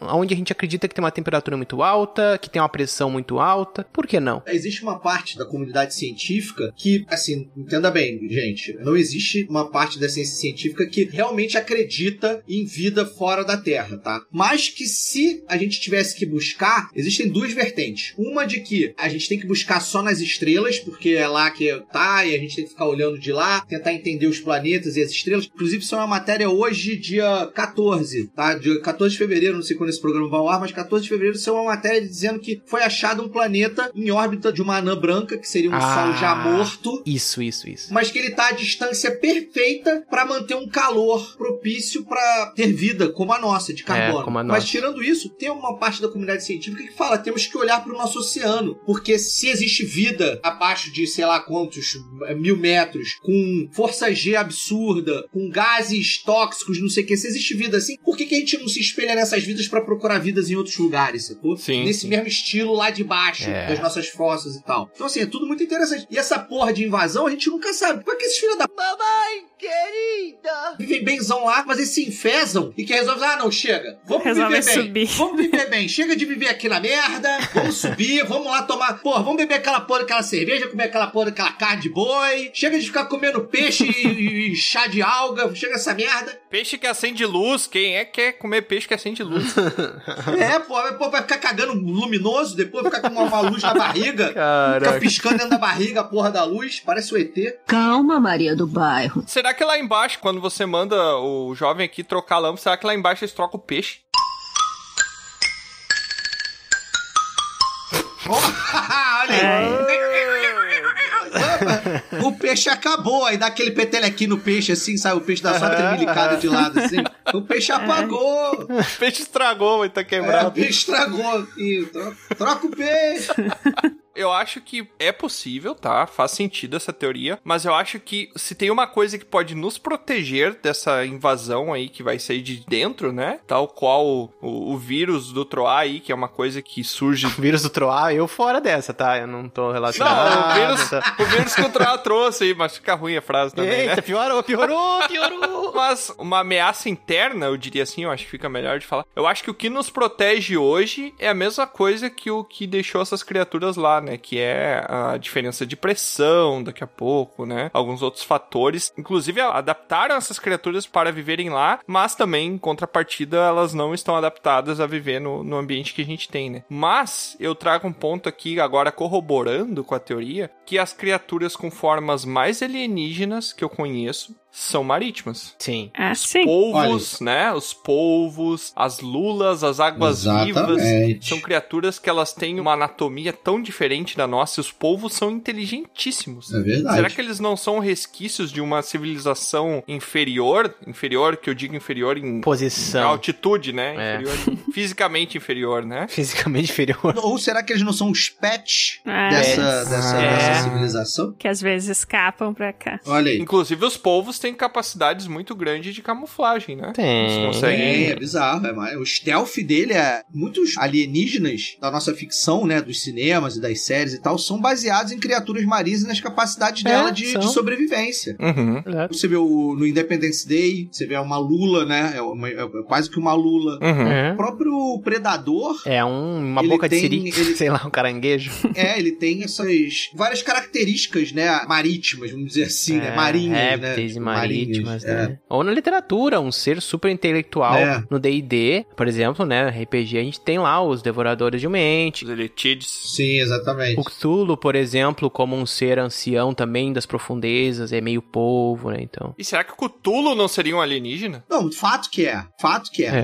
onde a gente acredita que tem uma temperatura muito alta, que tem uma pressão muito alta, por que não? Existe uma parte da comunidade científica que, assim, entenda bem, gente, não existe uma parte da ciência científica que realmente acredita em vida fora da Terra, tá? Mas que se a gente tivesse que buscar, existem duas vertentes. Uma de que a gente tem que buscar só nas estrelas, porque é lá que tá, e a gente tem que ficar olhando de lá, tentar entender os planetas e as estrelas. Inclusive, isso é uma matéria hoje, dia 14, tá? Dia 14 de fevereiro, não sei quando esse programa vai Órfãs 14 de fevereiro saiu uma matéria dizendo que foi achado um planeta em órbita de uma anã branca, que seria um sol já morto. Isso. Mas que ele tá à distância perfeita pra manter um calor propício pra ter vida, como a nossa, de carbono. Mas tirando isso, tem uma parte da comunidade científica que fala, temos que olhar pro nosso oceano, porque se existe vida abaixo de, sei lá quantos, 1000 metros, com força G absurda, com gases tóxicos, não sei o que, se existe vida assim, por que a gente não se espelha nessas vidas pra procurar vidas em outros lugares, sacou? Nesse mesmo estilo lá de baixo, das nossas forças e tal. Então assim, é tudo muito interessante. E essa porra de invasão, a gente nunca sabe. Por que esses filhos da... Mamãe, querida! Vivem benzão lá, mas eles se enfesam e que resolve, não, chega. Vamos viver bem. Chega de viver aqui na merda, vamos subir, vamos lá tomar... Porra, vamos beber aquela porra daquela cerveja, comer aquela porra daquela carne de boi. Chega de ficar comendo peixe e chá de alga. Chega essa merda. Peixe que acende luz. Quem é que quer comer peixe que acende luz? Pô, vai ficar cagando luminoso, depois vai ficar com uma luz na barriga. Caraca. Fica piscando dentro da barriga a porra da luz. Parece o ET. Calma, Maria do Bairro. Será que lá embaixo, quando você manda o jovem aqui trocar a lâmpada, será que lá embaixo eles trocam o peixe? O peixe acabou, aí dá aquele petelequinho no peixe, assim, sai o peixe da sua tremelicada de lado, assim. O peixe apagou. O peixe estragou, ele tá quebrado. O peixe estragou, filho. Troca o peixe. Eu acho que é possível, tá? Faz sentido essa teoria, mas eu acho que se tem uma coisa que pode nos proteger dessa invasão aí que vai sair de dentro, né? Tal qual o vírus do Troá aí, que é uma coisa que surge... O vírus do Troá, eu fora dessa, tá? Eu não tô relacionado. Não, o vírus que o Troá trouxe aí, mas fica ruim a frase também, Eita, né? piorou! Mas uma ameaça interna, eu diria assim, eu acho que fica melhor de falar. Eu acho que o que nos protege hoje é a mesma coisa que o que deixou essas criaturas lá, né, que é a diferença de pressão daqui a pouco, né, alguns outros fatores, inclusive adaptaram essas criaturas para viverem lá, mas também em contrapartida elas não estão adaptadas a viver no ambiente que a gente tem, né, mas eu trago um ponto aqui agora corroborando com a teoria, que as criaturas com formas mais alienígenas que eu conheço são marítimas. Sim. Ah, sim. Os polvos, né? Os polvos, as lulas, as águas vivas. São criaturas que elas têm uma anatomia tão diferente da nossa. E os polvos são inteligentíssimos. É verdade. Será que eles não são resquícios de uma civilização inferior? Inferior, que eu digo inferior em... Posição. Em altitude, né? Inferior, fisicamente inferior, né? Fisicamente inferior. Ou será que eles não são os pets dessa civilização? Que às vezes escapam pra cá. Olha aí. Inclusive os polvos têm capacidades muito grandes de camuflagem, né? Tem. Conseguem... É bizarro. O stealth dele é... Muitos alienígenas da nossa ficção, né? Dos cinemas e das séries e tal, são baseados em criaturas marinhas e nas capacidades dela de sobrevivência. Uhum. É. Você vê no Independence Day, você vê uma lula, né? É quase que uma lula. Uhum. O próprio predador... É uma boca de siri, sei lá, um caranguejo. Ele tem essas várias características, né? Marítimas, vamos dizer assim, né? Marinhas, répteis, né? Marítimas, né? Ou na literatura, um ser super intelectual. No D&D, por exemplo, né? RPG, a gente tem lá os Devoradores de Mente. Os Elitides. Sim, exatamente. O Cthulhu, por exemplo, como um ser ancião também das profundezas, é meio polvo, né? Então... E será que o Cthulhu não seria um alienígena? Não, fato que é.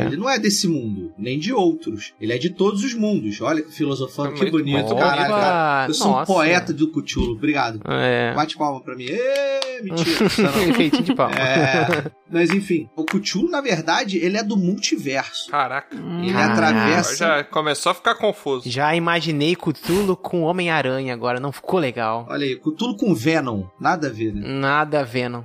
Ele não é desse mundo, nem de outros. Ele é de todos os mundos. Olha que filosofando, que bonito, bom, caralho. Cara. Eu sou um poeta do Cthulhu, obrigado. Bate palma pra mim. Mentira. Feitinho de palma. Mas enfim, o Cthulhu, na verdade, ele é do multiverso. Caraca. Ele atravessa... Já começou a ficar confuso. Já imaginei Cthulhu com Homem-Aranha agora, não ficou legal. Olha aí, Cthulhu com Venom. Nada a ver, né? Nada Venom.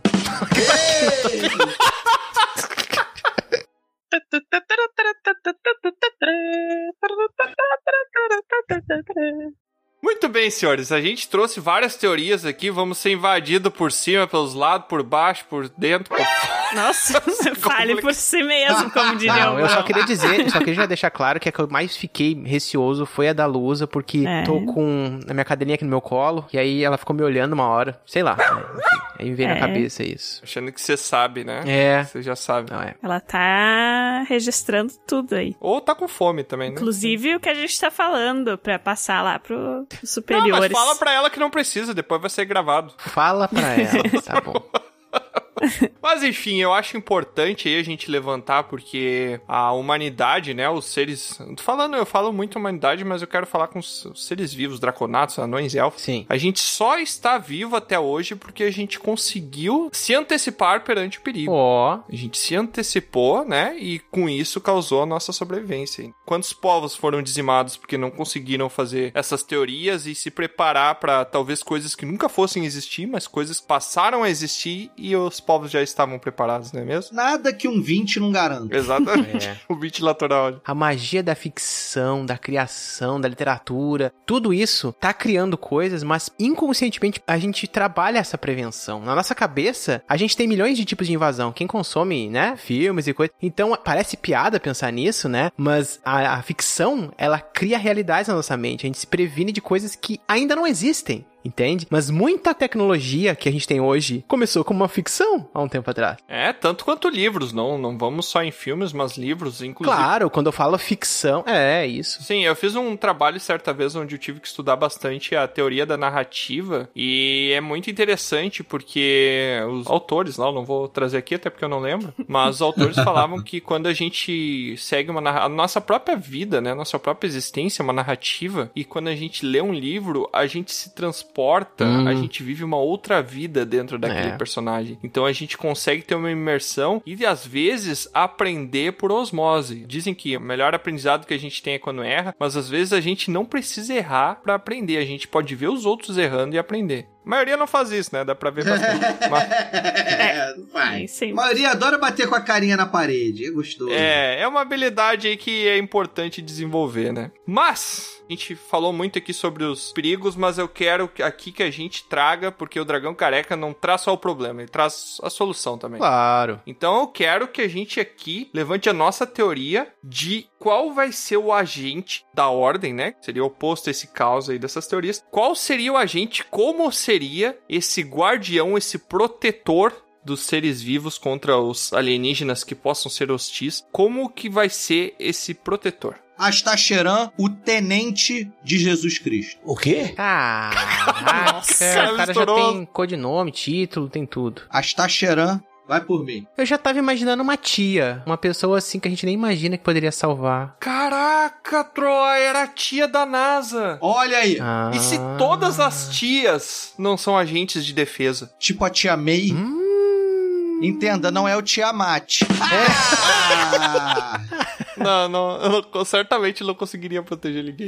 Muito bem, senhores, a gente trouxe várias teorias aqui, vamos ser invadidos por cima, pelos lados, por baixo, por dentro, por... Nossa, você fale por si mesmo, como diriam. Não, eu só queria dizer, já deixar claro que a que eu mais fiquei receoso foi a da Lusa, porque tô com a minha cadeirinha aqui no meu colo, e aí ela ficou me olhando uma hora, sei lá, aí me veio na cabeça isso. Achando que você sabe, né? Você já sabe. Não, Ela tá registrando tudo aí. Ou tá com fome também, né? Inclusive o que a gente tá falando, pra passar lá pro superiores. Não, mas fala pra ela que não precisa, depois vai ser gravado. Fala pra ela, tá bom. Mas enfim, eu acho importante aí a gente levantar, porque a humanidade, né, os seres... Eu falo muito humanidade, mas eu quero falar com os seres vivos, draconatos, anões e elfos. Sim. A gente só está vivo até hoje porque a gente conseguiu se antecipar perante o perigo. Ó. A gente se antecipou, né, e com isso causou a nossa sobrevivência. Quantos povos foram dizimados porque não conseguiram fazer essas teorias e se preparar para talvez coisas que nunca fossem existir, mas coisas que passaram a existir e os povos já estavam preparados, não é mesmo? Nada que um 20 não garanta. Exatamente. É. O 20 lateral. A magia da ficção, da criação, da literatura, tudo isso tá criando coisas, mas inconscientemente a gente trabalha essa prevenção. Na nossa cabeça, a gente tem milhões de tipos de invasão. Quem consome, né, filmes e coisas. Então, parece piada pensar nisso, né? Mas a ficção, ela cria realidades na nossa mente. A gente se previne de coisas que ainda não existem. Entende? Mas muita tecnologia que a gente tem hoje começou como uma ficção há um tempo atrás. É, tanto quanto livros, não vamos só em filmes, mas livros, inclusive. Claro, quando eu falo ficção, é isso. Sim, eu fiz um trabalho certa vez onde eu tive que estudar bastante a teoria da narrativa e é muito interessante porque os autores lá, eu não vou trazer aqui até porque eu não lembro, mas os autores falavam que quando a gente segue a nossa própria vida, né, nossa própria existência, uma narrativa, e quando a gente lê um livro, a gente se transporta, a gente vive uma outra vida dentro daquele personagem. Então a gente consegue ter uma imersão e às vezes aprender por osmose. Dizem que o melhor aprendizado que a gente tem é quando erra, mas às vezes a gente não precisa errar pra aprender. A gente pode ver os outros errando e aprender. A maioria não faz isso, né? Dá pra ver bastante. Mas... É, não faz. A maioria adora bater com a carinha na parede. É gostoso. É uma habilidade aí que é importante desenvolver, né? Mas, a gente falou muito aqui sobre os perigos, mas eu quero aqui que a gente traga, porque o Dragão Careca não traz só o problema, ele traz a solução também. Claro. Então eu quero que a gente aqui levante a nossa teoria de qual vai ser o agente da ordem, né? Seria oposto a esse caos aí dessas teorias. Qual seria o agente, como seria esse guardião, esse protetor dos seres vivos contra os alienígenas que possam ser hostis? Como que vai ser esse protetor? Astacheran, o tenente de Jesus Cristo. O quê? Ah, nossa, o cara já tem codinome, título, tem tudo. Astacheran. Vai por mim. Eu já tava imaginando uma tia. Uma pessoa assim que a gente nem imagina que poderia salvar. Caraca, Troá, era a tia da NASA. Olha aí. Ah. E se todas as tias não são agentes de defesa? Tipo a tia May? Entenda, não é o Tiamat. Não, eu certamente não conseguiria proteger ninguém.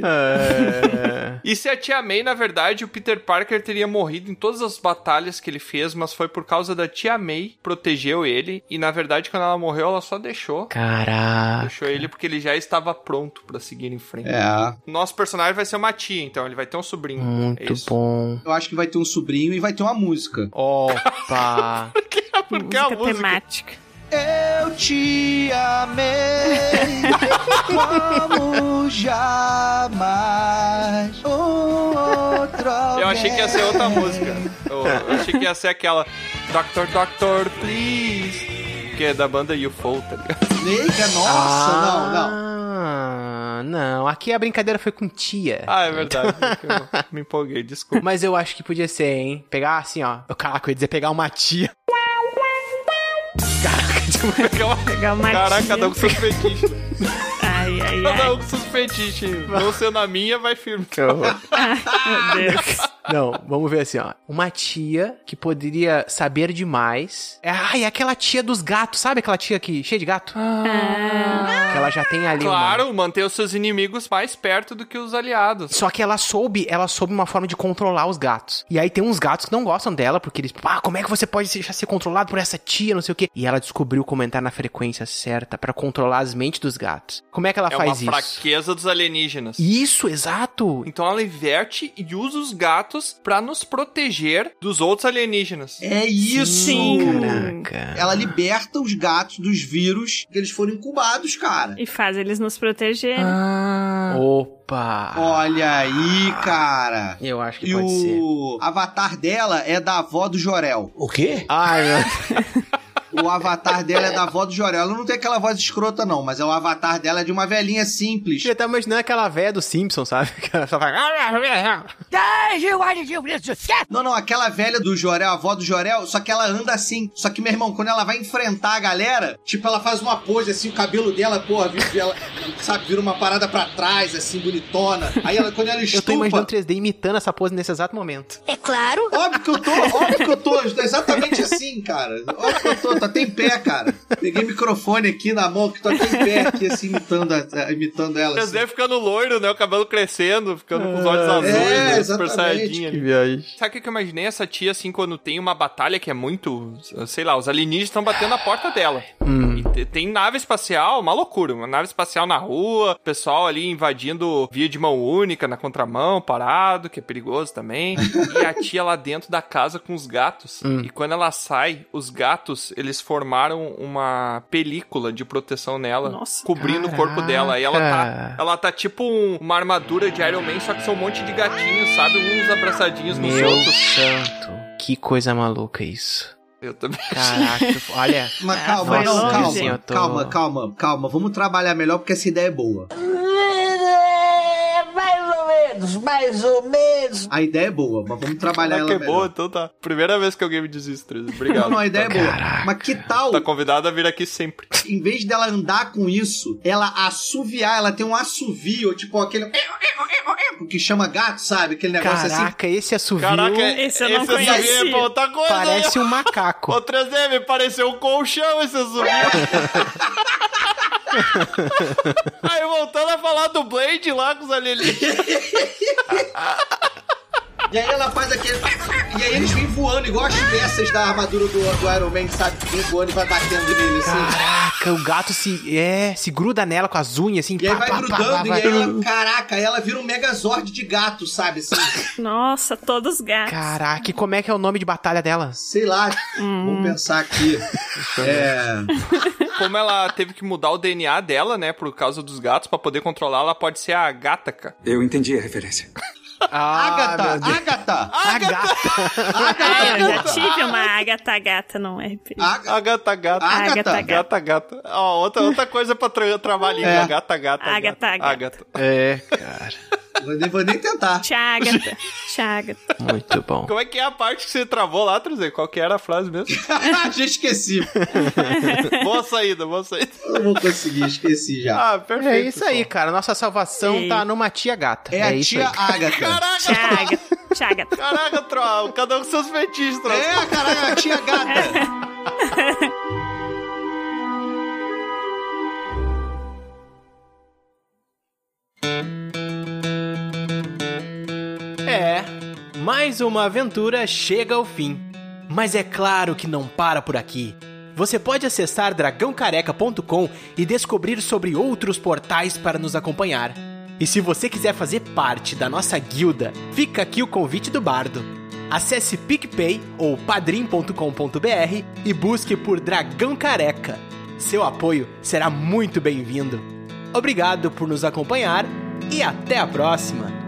E se a Tia May, na verdade, o Peter Parker teria morrido em todas as batalhas que ele fez, mas foi por causa da Tia May protegeu ele, e na verdade, quando ela morreu, ela só deixou. Caraca. Deixou ele porque ele já estava pronto pra seguir em frente. É. Nosso personagem vai ser uma tia, então, ele vai ter um sobrinho. Muito bom. Eu acho que vai ter um sobrinho e vai ter uma música. Opa! Porque música, a música temática. Eu te amei, como jamais outra vez. Eu achei que ia ser outra música. Eu achei que ia ser aquela Doctor, Doctor, Please, que é da banda UFO, tá ligado? Liga, nossa, Não, aqui a brincadeira foi com tia. Ah, é verdade. Então... Eu me empolguei, desculpa. Mas eu acho que podia ser, hein? Pegar assim, ó. Caraca, eu ia dizer pegar uma tia. Pegar uma Caraca, cada um com seus fetiches. Ai. Cada um com seus fetiches. Não sendo a minha, vai firme. Ai, meu Deus. Não, vamos ver assim, ó. Uma tia que poderia saber demais. Ai, aquela tia dos gatos, sabe aquela tia que cheia de gato? Que ela já tem ali. Claro, manter os seus inimigos mais perto do que os aliados. Só que ela soube uma forma de controlar os gatos. E aí tem uns gatos que não gostam dela, porque eles, como é que você pode deixar ser controlado por essa tia, não sei o quê. E ela descobriu como entrar na frequência certa pra controlar as mentes dos gatos. Como é que ela faz isso? É uma fraqueza dos alienígenas. Isso, exato. Então ela inverte e usa os gatos pra nos proteger dos outros alienígenas. É isso! Sim, caraca. Ela liberta os gatos dos vírus que eles foram incubados, cara. E faz eles nos protegerem. Opa! Olha aí, cara. Eu acho que pode ser. E o avatar dela é da avó do Jor-El. O quê? Ai, meu... O avatar dela é da avó do Jorel. Ela não tem aquela voz escrota, não, mas é o avatar dela é de uma velhinha simples. Eu tava imaginando aquela velha do Simpson, sabe? Só vai... Não, não, aquela velha do Jorel, a avó do Jorel, só que ela anda assim. Só que, meu irmão, quando ela vai enfrentar a galera, tipo, ela faz uma pose assim, o cabelo dela, porra, ela, sabe, vira uma parada pra trás, assim, bonitona. Aí ela, quando ela estupa... Eu tô imaginando 3D imitando essa pose nesse exato momento. É claro. Óbvio que eu tô exatamente assim, cara. Óbvio que eu tô até em pé, cara. Peguei microfone aqui na mão, que tô até em pé aqui, assim, imitando ela. Assim. Mas deve ficando loiro, né? O cabelo crescendo, ficando com os olhos azuis, né? Super saiyajinha. Sabe o que eu imaginei? Essa tia, assim, quando tem uma batalha que é muito... Sei lá, os alienígenas estão batendo na porta dela. E tem nave espacial, uma loucura. Uma nave espacial na rua, pessoal ali invadindo via de mão única, na contramão, parado, que é perigoso também. E a tia lá dentro da casa com os gatos. E quando ela sai, os gatos, eles formaram uma película de proteção nela, cobrindo o corpo dela. E ela tá tipo uma armadura de Iron Man, só que são um monte de gatinhos, sabe? Uns abraçadinhos nos outros. Meu santo, que coisa maluca isso. Eu também. Caraca, olha. Mas calma, calma. Vamos trabalhar melhor porque essa ideia é boa. Mais ou menos. A ideia é boa, mas vamos trabalhar ela melhor. É boa, então tá. Primeira vez que alguém me diz isso, Tris. Obrigado. Não, a ideia é boa. Caraca. Mas que tal... Tá convidada a vir aqui sempre. Em vez dela andar com isso, ela assoviar, ela tem um assovio, tipo aquele... que chama gato, sabe? Aquele negócio assim. Caraca, esse assovio... Caraca, esse eu não conhecia. É outra coisa. Parece um macaco. Ô, 3D, me pareceu um colchão esse assovio. Aí voltando a falar do Blade lá com os alienígenas. E aí ela faz aquele... E aí eles vêm voando, igual as peças da armadura do Iron Man, sabe? Vem voando e vai batendo nele, assim. Caraca, o gato se gruda nela com as unhas, assim. E aí vai grudando, e aí ela... Caraca, aí ela vira um megazord de gato, sabe? Assim. Nossa, todos gatos. Caraca, e como é que é o nome de batalha dela? Sei lá. Vamos pensar aqui. Como ela teve que mudar o DNA dela, né? Por causa dos gatos, pra poder controlar, ela pode ser a Gataca. Eu entendi a referência. Agatha! Eu já tive uma Agatha Gata, não é RPG. Agatha Gata. Ó, outra coisa pra trabalhar. Agatha Gata. É, cara. Vou nem tentar. Tchagata. Muito bom. Como é que é a parte que você travou lá, Truzê? Qual que era a frase mesmo? Já esqueci. Boa saída. Eu não consegui, esqueci já. Ah, perfeito. É isso aí, cara. Nossa salvação tá numa tia gata. É a tia Agatha. Caraca, Troá. Cada um com seus fetiches, Troá. É, caraca, a tia gata. Mais uma aventura chega ao fim. Mas é claro que não para por aqui. Você pode acessar dragãocareca.com e descobrir sobre outros portais para nos acompanhar. E se você quiser fazer parte da nossa guilda, fica aqui o convite do Bardo. Acesse PicPay ou padrim.com.br e busque por Dragão Careca. Seu apoio será muito bem-vindo. Obrigado por nos acompanhar e até a próxima!